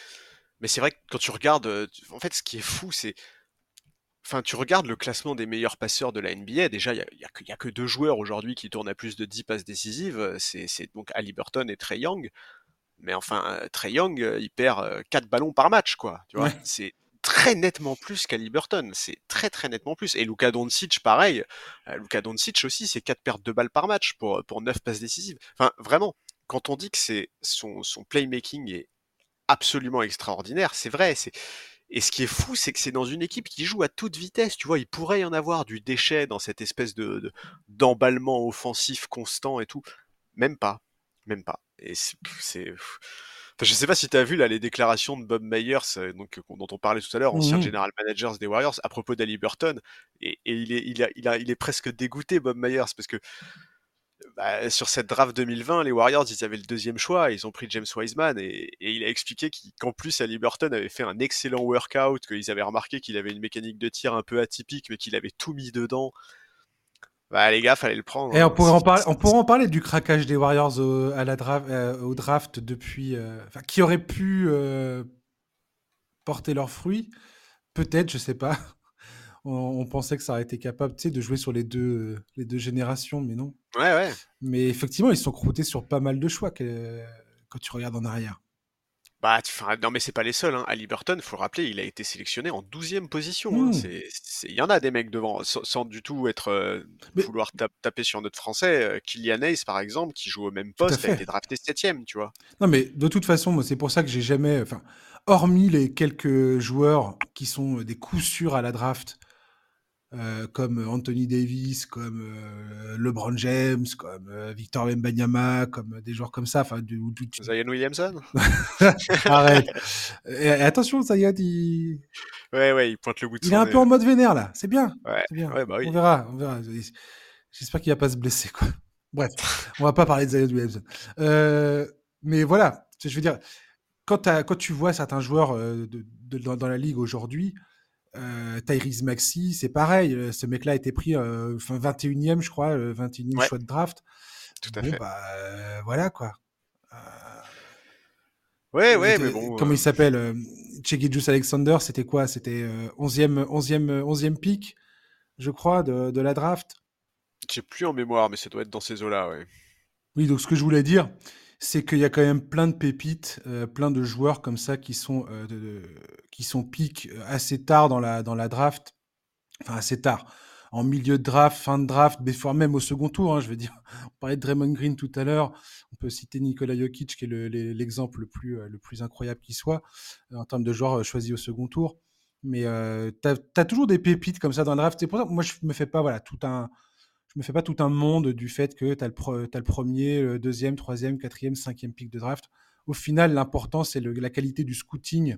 mais c'est vrai que quand tu regardes en fait ce qui est fou c'est enfin tu regardes le classement des meilleurs passeurs de la N B A déjà il y a il y a que il y a que deux joueurs aujourd'hui qui tournent à plus de dix passes décisives c'est c'est donc Haliburton et Trae Young mais enfin Trae Young il perd quatre ballons par match quoi tu vois ouais. c'est très nettement plus qu'Haliburton, c'est très très nettement plus. Et Luka Doncic, pareil, euh, Luka Doncic aussi, c'est quatre pertes de balles par match pour, pour neuf passes décisives. Enfin, vraiment, quand on dit que c'est, son, son playmaking est absolument extraordinaire, c'est vrai. C'est... Et ce qui est fou, c'est que c'est dans une équipe qui joue à toute vitesse, tu vois, il pourrait y en avoir du déchet dans cette espèce de, de, d'emballement offensif constant et tout. Même pas, même pas. Et c'est... c'est... Je sais pas si tu as vu là, les déclarations de Bob Myers, donc, dont on parlait tout à l'heure, ancien mmh. General Manager des Warriors, à propos d'Haliburton. Et, et il, est, il, a, il, a, il est presque dégoûté, Bob Myers, parce que bah, sur cette draft deux mille vingt, les Warriors, ils avaient le deuxième choix, ils ont pris James Wiseman, et, et il a expliqué qu'en plus, Haliburton avait fait un excellent workout, qu'ils avaient remarqué qu'il avait une mécanique de tir un peu atypique, mais qu'il avait tout mis dedans. Bah les gars, fallait le prendre. Et on pourrait en parler, on pourrait en parler du craquage des Warriors au, à la draft, euh, au draft depuis, euh, enfin, qui aurait pu euh, porter leurs fruits. Peut-être, je sais pas. On, on pensait que ça aurait été capable, tu sais, de jouer sur les deux, euh, les deux générations, mais non. Ouais, ouais. Mais effectivement, ils se sont croûtés sur pas mal de choix euh, quand tu regardes en arrière. Bah, non mais c'est pas les seuls, hein. Haliburton, il faut le rappeler, il a été sélectionné en douzième position. Mmh. Hein. C'est, c'est, il y en a des mecs devant, sans, sans du tout être euh, mais... vouloir tape, taper sur notre français. Killian Hayes, par exemple, qui joue au même poste, a été drafté septième, tu vois. Non mais de toute façon, moi, c'est pour ça que j'ai jamais, enfin, hormis les quelques joueurs qui sont des coups sûrs à la draft, euh, comme Anthony Davis, comme euh, LeBron James, comme euh, Victor Wembanyama, comme euh, des joueurs comme ça. Enfin, du, du, du... Zion Williamson. Arrête. Et, et attention, Zion, il. Ouais, ouais, il pointe le bout de son nez. Il est un peu en mode vénère là. C'est bien. Ouais. C'est bien. Ouais, bah oui. On verra, on verra. J'espère qu'il va pas se blesser, quoi. Bref, on va pas parler de Zion Williamson. Euh, mais voilà, je veux dire, quand, quand tu vois certains joueurs euh, de, de, dans, dans la ligue aujourd'hui. Euh, Tyrese Maxey, c'est pareil. Ce mec-là a été pris euh, fin vingt et unième, je crois, euh, vingt et unième ouais. choix de draft. Tout à bon, fait. Bah, euh, voilà quoi. Euh... Ouais, ouais, mais bon. Comment euh... il s'appelle euh, Shai Gilgeous-Alexander, c'était quoi ? C'était euh, onzième pick, je crois, de, de la draft. J'ai plus en mémoire, mais ça doit être dans ces eaux-là, ouais. Oui, donc ce que je voulais dire, c'est qu'il y a quand même plein de pépites, euh, plein de joueurs comme ça qui sont, euh, de, de, qui sont piques assez tard dans la, dans la draft, enfin assez tard, en milieu de draft, fin de draft, mais voire même au second tour, hein, je veux dire. On parlait de Draymond Green tout à l'heure, on peut citer Nikola Jokic qui est le, le, l'exemple le plus, le plus incroyable qui soit, en termes de joueurs choisis au second tour, mais euh, t'as, t'as toujours des pépites comme ça dans le draft, c'est pour ça que moi je me fais pas voilà, tout un... Je me fais pas tout un monde du fait que tu as le, pro- le premier, le deuxième, troisième, quatrième, cinquième pick de draft. Au final, l'important, c'est le, la qualité du scouting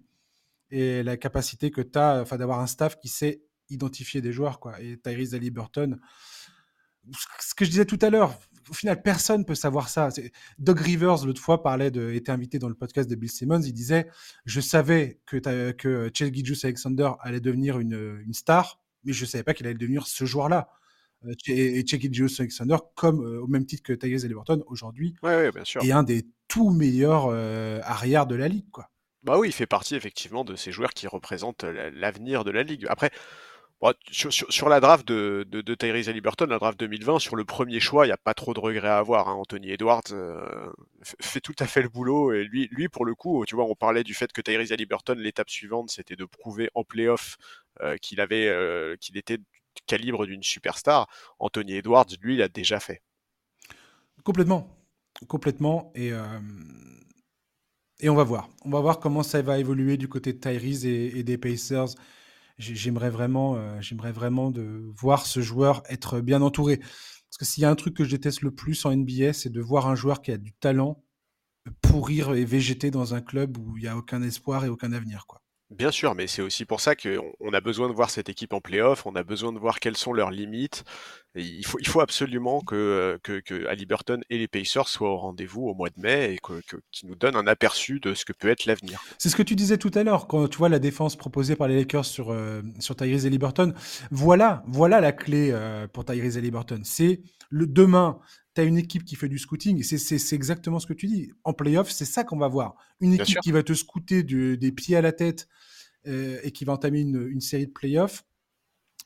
et la capacité que tu as d'avoir un staff qui sait identifier des joueurs, quoi. Et Tyrese Haliburton, ce que je disais tout à l'heure, au final, personne ne peut savoir ça. C'est, Doug Rivers, l'autre fois, parlait de, était invité dans le podcast de Bill Simmons. Il disait « Je savais que, que Shai Gilgeous-Alexander allait devenir une, une star, mais je ne savais pas qu'il allait devenir ce joueur-là. » Et, et Shai Gilgeous-Alexander, comme euh, au même titre que Tyrese Haliburton aujourd'hui, ouais, ouais, bien sûr. Est un des tout meilleurs euh, arrières de la Ligue, quoi. Bah oui, il fait partie effectivement de ces joueurs qui représentent l'avenir de la Ligue. Après, sur, sur, sur la draft de, de, de Tyrese Haliburton, la draft deux mille vingt, sur le premier choix, il n'y a pas trop de regrets à avoir, hein. Anthony Edwards euh, fait tout à fait le boulot. Et lui, lui, pour le coup, tu vois, on parlait du fait que Tyrese Haliburton, l'étape suivante, c'était de prouver en play-off euh, qu'il avait, euh, qu'il était calibre d'une superstar. Anthony Edwards, lui, l'a déjà fait. Complètement. Complètement. Et... Euh... Et on va voir. On va voir comment ça va évoluer du côté de Tyrese et, et des Pacers. J'aimerais vraiment, euh, j'aimerais vraiment de voir ce joueur être bien entouré. Parce que s'il y a un truc que je déteste le plus en N B A, c'est de voir un joueur qui a du talent pourrir et végéter dans un club où il n'y a aucun espoir et aucun avenir, quoi. Bien sûr, mais c'est aussi pour ça qu'on a besoin de voir cette équipe en play-off, on a besoin de voir quelles sont leurs limites. Et il, faut, il faut absolument que, que, que Haliburton et les Pacers soient au rendez-vous au mois de mai et que, que, qu'ils nous donnent un aperçu de ce que peut être l'avenir. C'est ce que tu disais tout à l'heure, quand tu vois la défense proposée par les Lakers sur, euh, sur Tyrese Haliburton. Voilà, voilà la clé euh, pour Tyrese Haliburton. C'est le demain. Tu as une équipe qui fait du scouting, et c'est, c'est, c'est exactement ce que tu dis. En play-off, c'est ça qu'on va voir. Une équipe qui va te scouter du, des pieds à la tête euh, et qui va entamer une, une série de play-off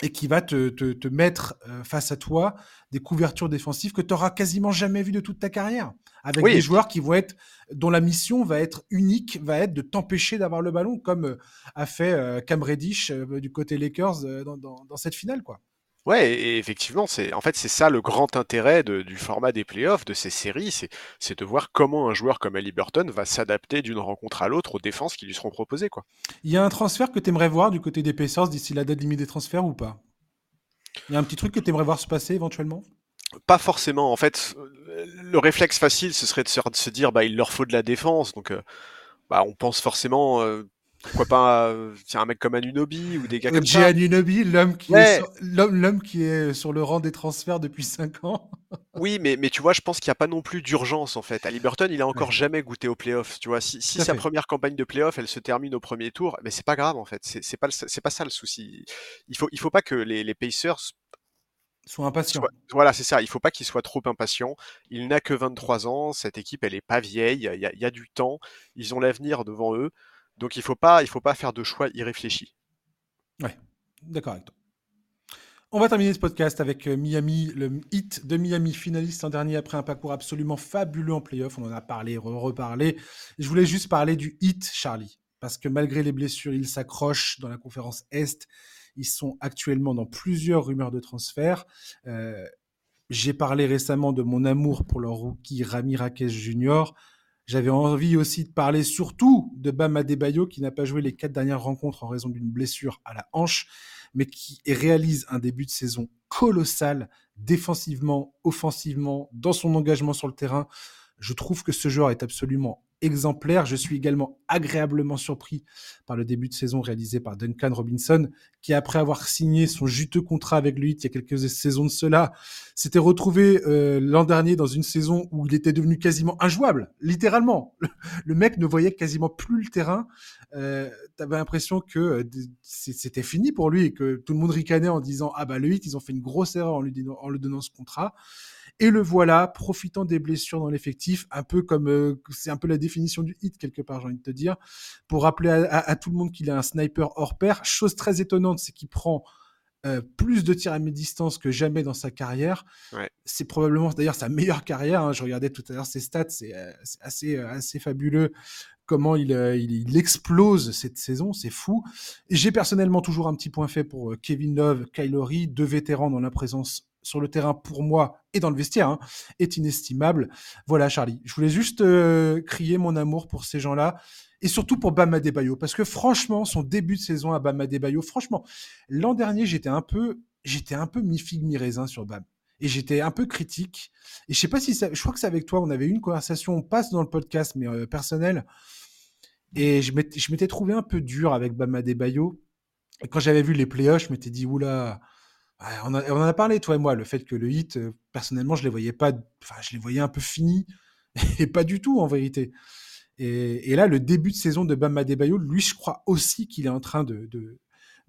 et qui va te, te, te mettre euh, face à toi des couvertures défensives que tu n'auras quasiment jamais vues de toute ta carrière. Avec oui. des joueurs qui vont être, dont la mission va être unique, va être de t'empêcher d'avoir le ballon, comme euh, a fait euh, Cam Reddish euh, du côté Lakers euh, dans, dans, dans cette finale, quoi. Ouais, et effectivement, c'est en fait c'est ça le grand intérêt de, du format des playoffs, de ces séries, c'est, c'est de voir comment un joueur comme Haliburton va s'adapter d'une rencontre à l'autre aux défenses qui lui seront proposées, quoi. Il y a un transfert que tu aimerais voir du côté des Pacers d'ici la date limite des transferts ou pas ? Il y a un petit truc que tu aimerais voir se passer éventuellement ? Pas forcément. En fait, le réflexe facile, ce serait de se, de se dire bah il leur faut de la défense, donc euh, bah on pense forcément. Euh, Pourquoi pas euh, tiens, un mec comme Anunobi ou des gars comme O G ça. O G Anunobi, l'homme qui, ouais. est sur, l'homme, l'homme qui est sur le rang des transferts depuis cinq ans. Oui, mais, mais tu vois, je pense qu'il n'y a pas non plus d'urgence en fait. Haliburton, il n'a encore ouais. jamais goûté aux playoffs. Tu vois, si, si sa fait. première campagne de playoffs, elle se termine au premier tour, mais c'est pas grave en fait. C'est, c'est, pas, le, c'est pas ça le souci. Il faut, il faut pas que les, les Pacers... soient impatients. Soient, voilà, c'est ça. Il faut pas qu'ils soient trop impatients. Il n'a que vingt-trois ans. Cette équipe, elle n'est pas vieille. Il y a, y a du temps. Ils ont l'avenir devant eux. Donc, il ne faut pas, il faut pas faire de choix irréfléchis. Ouais, d'accord avec toi. On va terminer ce podcast avec Miami, le Heat de Miami, finaliste l'an dernier après un parcours absolument fabuleux en play-off. On en a parlé, reparlé. Je voulais juste parler du Heat, Charlie, parce que malgré les blessures, ils s'accrochent dans la conférence Est. Ils sont actuellement dans plusieurs rumeurs de transfert. Euh, j'ai parlé récemment de mon amour pour leur rookie Rami Raquel junior J'avais envie aussi de parler surtout de Bam Adebayo, qui n'a pas joué les quatre dernières rencontres en raison d'une blessure à la hanche, mais qui réalise un début de saison colossal, défensivement, offensivement, dans son engagement sur le terrain. Je trouve que ce joueur est absolument exemplaire. Je suis également agréablement surpris par le début de saison réalisé par Duncan Robinson, qui après avoir signé son juteux contrat avec le Heat il y a quelques saisons de cela, s'était retrouvé euh, l'an dernier dans une saison où il était devenu quasiment injouable, littéralement. Le, le mec ne voyait quasiment plus le terrain. Euh, t'avais l'impression que euh, c'était fini pour lui et que tout le monde ricanait en disant « Ah bah le Heat, ils ont fait une grosse erreur en lui, en lui donnant ce contrat ». Et le voilà, profitant des blessures dans l'effectif, un peu comme, euh, c'est un peu la définition du hit quelque part, j'ai envie de te dire, pour rappeler à, à, à tout le monde qu'il a un sniper hors pair. Chose très étonnante, c'est qu'il prend euh, plus de tirs à mi-distance que jamais dans sa carrière. Ouais. C'est probablement d'ailleurs sa meilleure carrière, hein. Je regardais tout à l'heure ses stats, c'est, euh, c'est assez, euh, assez fabuleux comment il, euh, il, il explose cette saison, c'est fou. Et j'ai personnellement toujours un petit point fait pour euh, Kevin Love, Kyle Lowry, deux vétérans dont la présence sur le terrain, pour moi, et dans le vestiaire, hein, est inestimable. Voilà, Charlie, je voulais juste euh, crier mon amour pour ces gens-là, et surtout pour Bam Adebayo, parce que franchement, son début de saison à Bam Adebayo, franchement, l'an dernier, j'étais un peu, j'étais un peu mi-figue, mi-raisin sur Bam, et j'étais un peu critique, et je sais pas si ça, je crois que c'est avec toi, on avait eu une conversation, on passe dans le podcast, mais euh, personnelle, et je m'étais, je m'étais trouvé un peu dur avec Bam Adebayo, et quand j'avais vu les playoffs, je m'étais dit, oula, On, a, on en a parlé, toi et moi, le fait que le Heat, personnellement, je les voyais pas, enfin, je les voyais un peu finis, et pas du tout en vérité. Et, et là, le début de saison de Bam Adebayo, lui, je crois aussi qu'il est en train de, de,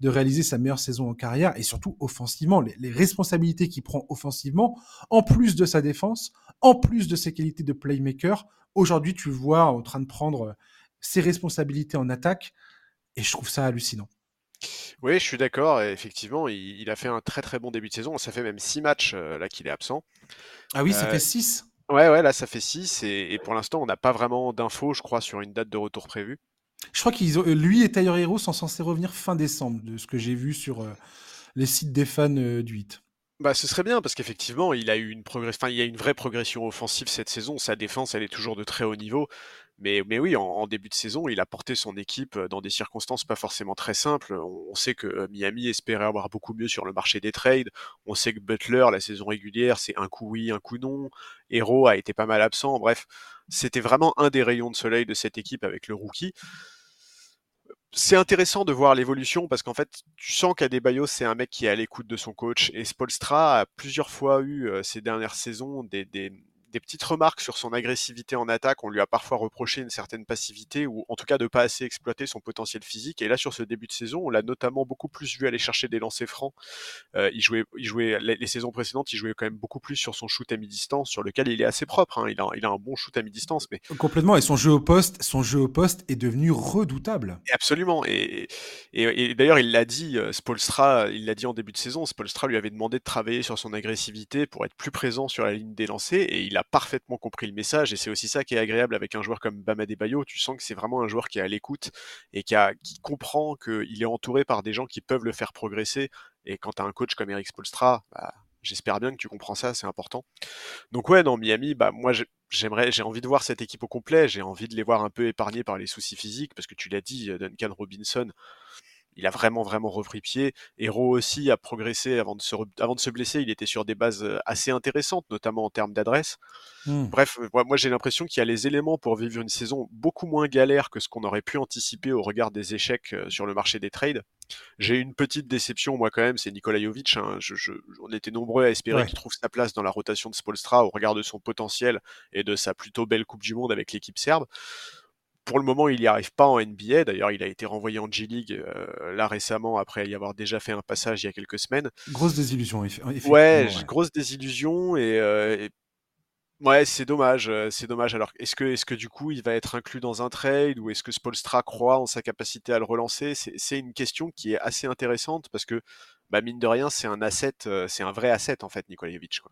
de réaliser sa meilleure saison en carrière, et surtout offensivement, les, les responsabilités qu'il prend offensivement, en plus de sa défense, en plus de ses qualités de playmaker. Aujourd'hui, tu le vois en train de prendre ses responsabilités en attaque, et je trouve ça hallucinant. Oui, je suis d'accord. Et effectivement, il, il a fait un très très bon début de saison. Ça fait même six matchs euh, là qu'il est absent. Ah oui, ça euh, fait six. Ouais, ouais, là ça fait six. Et, et pour l'instant, on n'a pas vraiment d'infos, je crois, sur une date de retour prévue. Je crois qu'ils ont, lui et Tyler Hero sont censés revenir fin décembre, de ce que j'ai vu sur euh, les sites des fans euh, du Heat. Bah, ce serait bien parce qu'effectivement, il a eu une progr... enfin, il y a une vraie progression offensive cette saison. Sa défense, elle est toujours de très haut niveau. Mais, mais oui, en, en début de saison, il a porté son équipe dans des circonstances pas forcément très simples. On, on sait que Miami espérait avoir beaucoup mieux sur le marché des trades. On sait que Butler, la saison régulière, c'est un coup oui, un coup non. Hero a été pas mal absent. Bref, c'était vraiment un des rayons de soleil de cette équipe avec le rookie. C'est intéressant de voir l'évolution parce qu'en fait, tu sens qu'Adebayo, c'est un mec qui est à l'écoute de son coach. Et Spoelstra a plusieurs fois eu, euh, ces dernières saisons, des, des, des petites remarques sur son agressivité en attaque. On lui a parfois reproché une certaine passivité ou en tout cas de pas assez exploiter son potentiel physique. Et là, sur ce début de saison, on l'a notamment beaucoup plus vu aller chercher des lancers francs. Euh, il jouait, il jouait, les, les saisons précédentes, il jouait quand même beaucoup plus sur son shoot à mi-distance, sur lequel il est assez propre. Hein. Il a, il a un bon shoot à mi-distance, mais complètement. Et son jeu au poste, son jeu au poste est devenu redoutable. Et absolument. Et, et, et d'ailleurs, il l'a dit, Spoelstra, il l'a dit en début de saison. Spoelstra lui avait demandé de travailler sur son agressivité pour être plus présent sur la ligne des lancers, et il a parfaitement compris le message, et c'est aussi ça qui est agréable avec un joueur comme Bam Adebayo. Tu sens que c'est vraiment un joueur qui est à l'écoute et qui, a, qui comprend qu'il est entouré par des gens qui peuvent le faire progresser, et quand tu as un coach comme Eric Spoelstra, bah, j'espère bien que tu comprends ça, c'est important. Donc ouais, non, Miami, bah, moi j'aimerais, j'ai envie de voir cette équipe au complet, j'ai envie de les voir un peu épargnés par les soucis physiques, parce que tu l'as dit, Duncan Robinson, il a vraiment, vraiment repris pied. Hero aussi a progressé avant de, se re... avant de se blesser. Il était sur des bases assez intéressantes, notamment en termes d'adresse. Mmh. Bref, moi, j'ai l'impression qu'il y a les éléments pour vivre une saison beaucoup moins galère que ce qu'on aurait pu anticiper au regard des échecs sur le marché des trades. J'ai une petite déception, moi, quand même, c'est Nikola Jovic. Hein. Je, je, on était nombreux à espérer ouais. qu'il trouve sa place dans la rotation de Spoelstra au regard de son potentiel et de sa plutôt belle Coupe du Monde avec l'équipe serbe. Pour le moment, il n'y arrive pas en N B A. D'ailleurs, il a été renvoyé en G League euh, là récemment, après y avoir déjà fait un passage il y a quelques semaines. Grosse désillusion, effectivement. Ouais, ouais. grosse désillusion. Et, euh, et... ouais, c'est dommage. C'est dommage. Alors, est-ce que, est-ce que du coup, il va être inclus dans un trade, ou est-ce que Spoelstra croit en sa capacité à le relancer? C'est, c'est une question qui est assez intéressante parce que, bah, mine de rien, c'est un asset, c'est un vrai asset en fait, Nikola Jovic, quoi.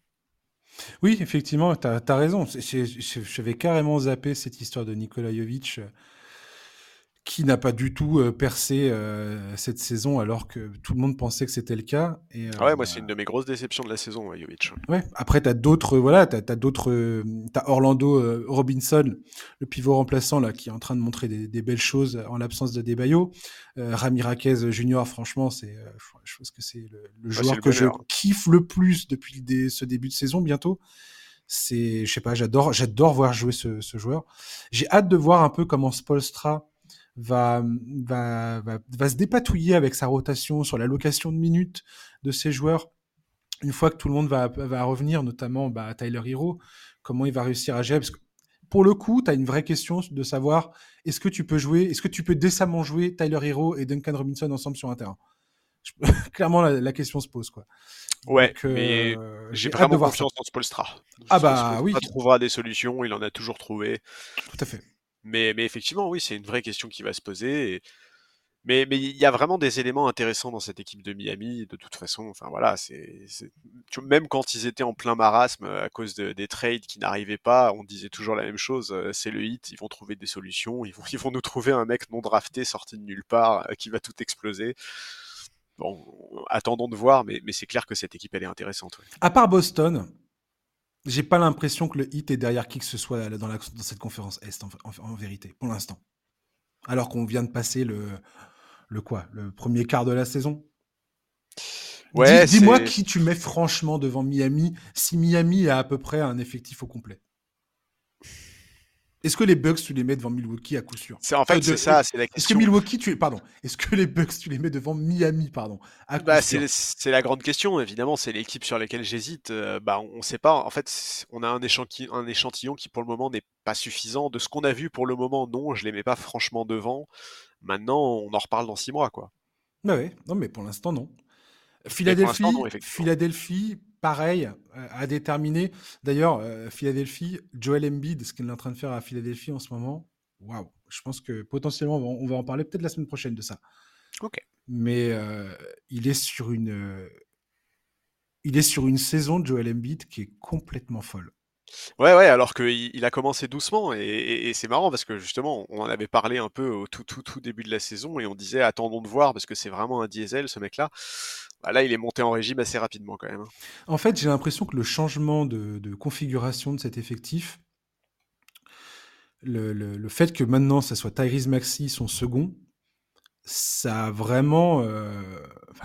Oui, effectivement, tu as raison. J'avais carrément zappé cette histoire de Nikola Jovic euh, qui n'a pas du tout euh, percé euh, cette saison, alors que tout le monde pensait que c'était le cas. Et, euh, ah ouais, moi, c'est une de mes grosses déceptions de la saison, ouais, Jovic. Ouais. Après, tu as d'autres... Voilà, tu as d'autres... Euh, tu as Orlando euh, Robinson, le pivot remplaçant, là, qui est en train de montrer des, des belles choses en l'absence d'Adebayo. Euh, Rami Raquez Junior, franchement, c'est, euh, je pense que c'est le, le joueur ouais, c'est le que je kiffe le plus depuis des, ce début de saison, bientôt. C'est, je sais pas, j'adore, j'adore voir jouer ce, ce joueur. J'ai hâte de voir un peu comment Spoelstra va, va, va, va se dépatouiller avec sa rotation sur l'allocation de minutes de ses joueurs. Une fois que tout le monde va, va revenir, notamment bah, Tyler Hero, comment il va réussir à gérer, parce que pour le coup, tu as une vraie question de savoir est-ce que tu peux jouer, est-ce que tu peux décemment jouer Tyler Hero et Duncan Robinson ensemble sur un terrain. Je... Clairement, la, la question se pose, quoi. Ouais, donc, mais euh, j'ai, j'ai vraiment confiance en Spoelstra. Ah bah oui. Il trouvera des solutions, il en a toujours trouvé. Tout à fait. Mais, mais effectivement, oui, c'est une vraie question qui va se poser. Et... Mais mais il y a vraiment des éléments intéressants dans cette équipe de Miami. De toute façon, enfin voilà, c'est, c'est... même quand ils étaient en plein marasme à cause de, des trades qui n'arrivaient pas, on disait toujours la même chose. C'est le Heat, ils vont trouver des solutions, ils vont ils vont nous trouver un mec non drafté sorti de nulle part qui va tout exploser. Bon, attendons de voir, mais mais c'est clair que cette équipe elle est intéressante. Ouais. À part Boston, j'ai pas l'impression que le Heat est derrière qui que ce soit dans, la, dans cette conférence Est en, en, en vérité pour l'instant. Alors qu'on vient de passer le Le quoi ? Le premier quart de la saison ? Ouais, Dis, Dis-moi qui tu mets franchement devant Miami, si Miami a à peu près un effectif au complet. Est-ce que les Bucks, tu les mets devant Milwaukee à coup sûr? C'est, en fait, euh, de, c'est ça, c'est la question. Est-ce que Milwaukee, tu, pardon, est-ce que les Bucks, tu les mets devant Miami, pardon, à coup bah, sûr c'est, c'est la grande question, évidemment. C'est l'équipe sur laquelle j'hésite. Euh, bah, on ne sait pas. En fait, on a un échantillon, un échantillon qui, pour le moment, n'est pas suffisant. De ce qu'on a vu pour le moment, non, je ne les mets pas franchement devant. Maintenant, on en reparle dans six mois, quoi. Bah ouais, non, mais pour l'instant, non. Philadelphie, pour l'instant, non, Philadelphie, pareil, euh, à déterminer. D'ailleurs, euh, Philadelphie, Joel Embiid, ce qu'il est en train de faire à Philadelphie en ce moment, waouh, je pense que potentiellement, on va, on va en parler peut-être la semaine prochaine de ça. Ok. Mais euh, il est sur une, euh, il est sur une saison de Joel Embiid qui est complètement folle. Ouais, ouais, alors qu'il a commencé doucement et, et, et c'est marrant parce que justement, on en avait parlé un peu au tout, tout, tout début de la saison et on disait attendons de voir parce que c'est vraiment un diesel ce mec-là. Bah là, il est monté en régime assez rapidement quand même. En fait, j'ai l'impression que le changement de, de configuration de cet effectif, le, le, le fait que maintenant ça soit Tyrese Maxey son second, ça a vraiment, euh,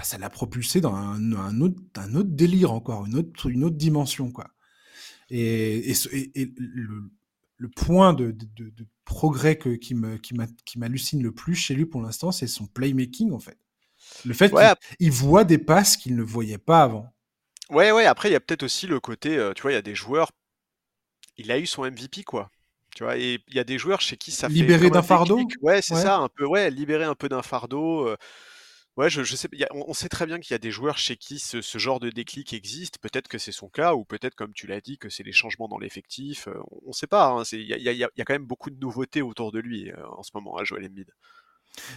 ça l'a propulsé dans un, un, autre, un autre délire encore, une autre, une autre dimension quoi. Et, et, et le, le point de, de, de, de progrès que, qui, me, qui, m'a, qui m'hallucine le plus chez lui pour l'instant, c'est son playmaking en fait. Le fait ouais. qu'il il voit des passes qu'il ne voyait pas avant. Ouais, ouais. Après, il y a peut-être aussi le côté, euh, tu vois, il y a des joueurs, il a eu son M V P quoi. Tu vois, et il y a des joueurs chez qui ça libéré fait. Libéré d'un fardeau. Ouais, c'est ouais. ça, un peu. Ouais, libéré un peu d'un fardeau. Euh... Ouais, je, je sais, y a, on sait très bien qu'il y a des joueurs chez qui ce, ce genre de déclic existe. Peut-être que c'est son cas, ou peut-être, comme tu l'as dit, que c'est les changements dans l'effectif. Euh, on ne sait pas. Il hein, y, y, y a quand même beaucoup de nouveautés autour de lui euh, en ce moment, hein, Joel Embiid.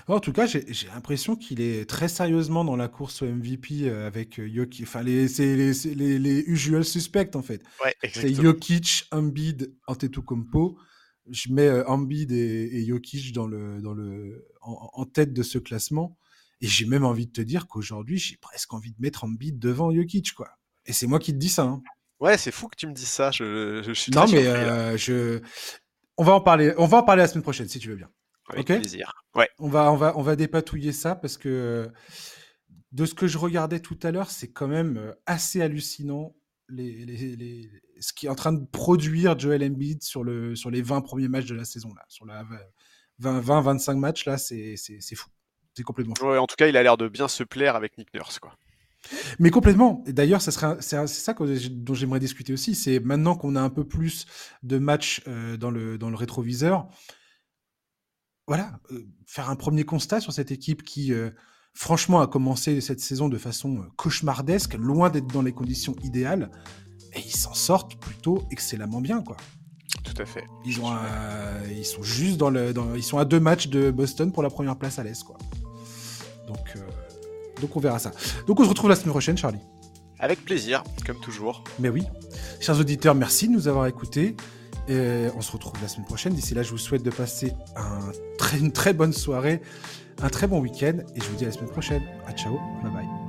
En tout cas, j'ai, j'ai l'impression qu'il est très sérieusement dans la course au M V P avec Jokic. Enfin, les, c'est les, c'est les, les usual suspects, en fait. Ouais, c'est Jokic, Embiid, Antetokounmpo. Je mets euh, Embiid et, et Jokic dans le, dans le, en, en tête de ce classement. Et j'ai même envie de te dire qu'aujourd'hui, j'ai presque envie de mettre Embiid devant Jokic, quoi. Et c'est moi qui te dis ça. Hein. Ouais, c'est fou que tu me dises ça. Je, je suis non, très mais euh, je. On va en parler. On va en parler la semaine prochaine, si tu veux bien. Avec okay plaisir. Ouais. On va, on va, on va dépatouiller ça parce que de ce que je regardais tout à l'heure, c'est quand même assez hallucinant les, les, les, ce qui est en train de produire Joel Embiid sur le, sur les vingt premiers matchs de la saison là, sur la vingt, vingt, vingt-cinq matchs là, c'est, c'est, c'est fou. C'est complètement fou. Ouais, en tout cas, il a l'air de bien se plaire avec Nick Nurse, quoi. Mais complètement. Et d'ailleurs, ça serait, c'est, c'est ça que, dont j'aimerais discuter aussi. C'est maintenant qu'on a un peu plus de matchs euh, dans le dans le rétroviseur. Voilà, euh, faire un premier constat sur cette équipe qui, euh, franchement, a commencé cette saison de façon euh, cauchemardesque, loin d'être dans les conditions idéales, et ils s'en sortent plutôt excellemment bien, quoi. Tout à fait. Ils ont, euh, ils sont juste dans le, dans, ils sont à deux matchs de Boston pour la première place à l'Est, quoi. Donc, euh, donc on verra ça. Donc on se retrouve la semaine prochaine, Charlie. Avec plaisir, comme toujours. Mais oui. Chers auditeurs, merci de nous avoir écoutés. Et on se retrouve la semaine prochaine. D'ici là, je vous souhaite de passer un très, une très bonne soirée, un très bon week-end. Et je vous dis à la semaine prochaine. À ciao, bye bye.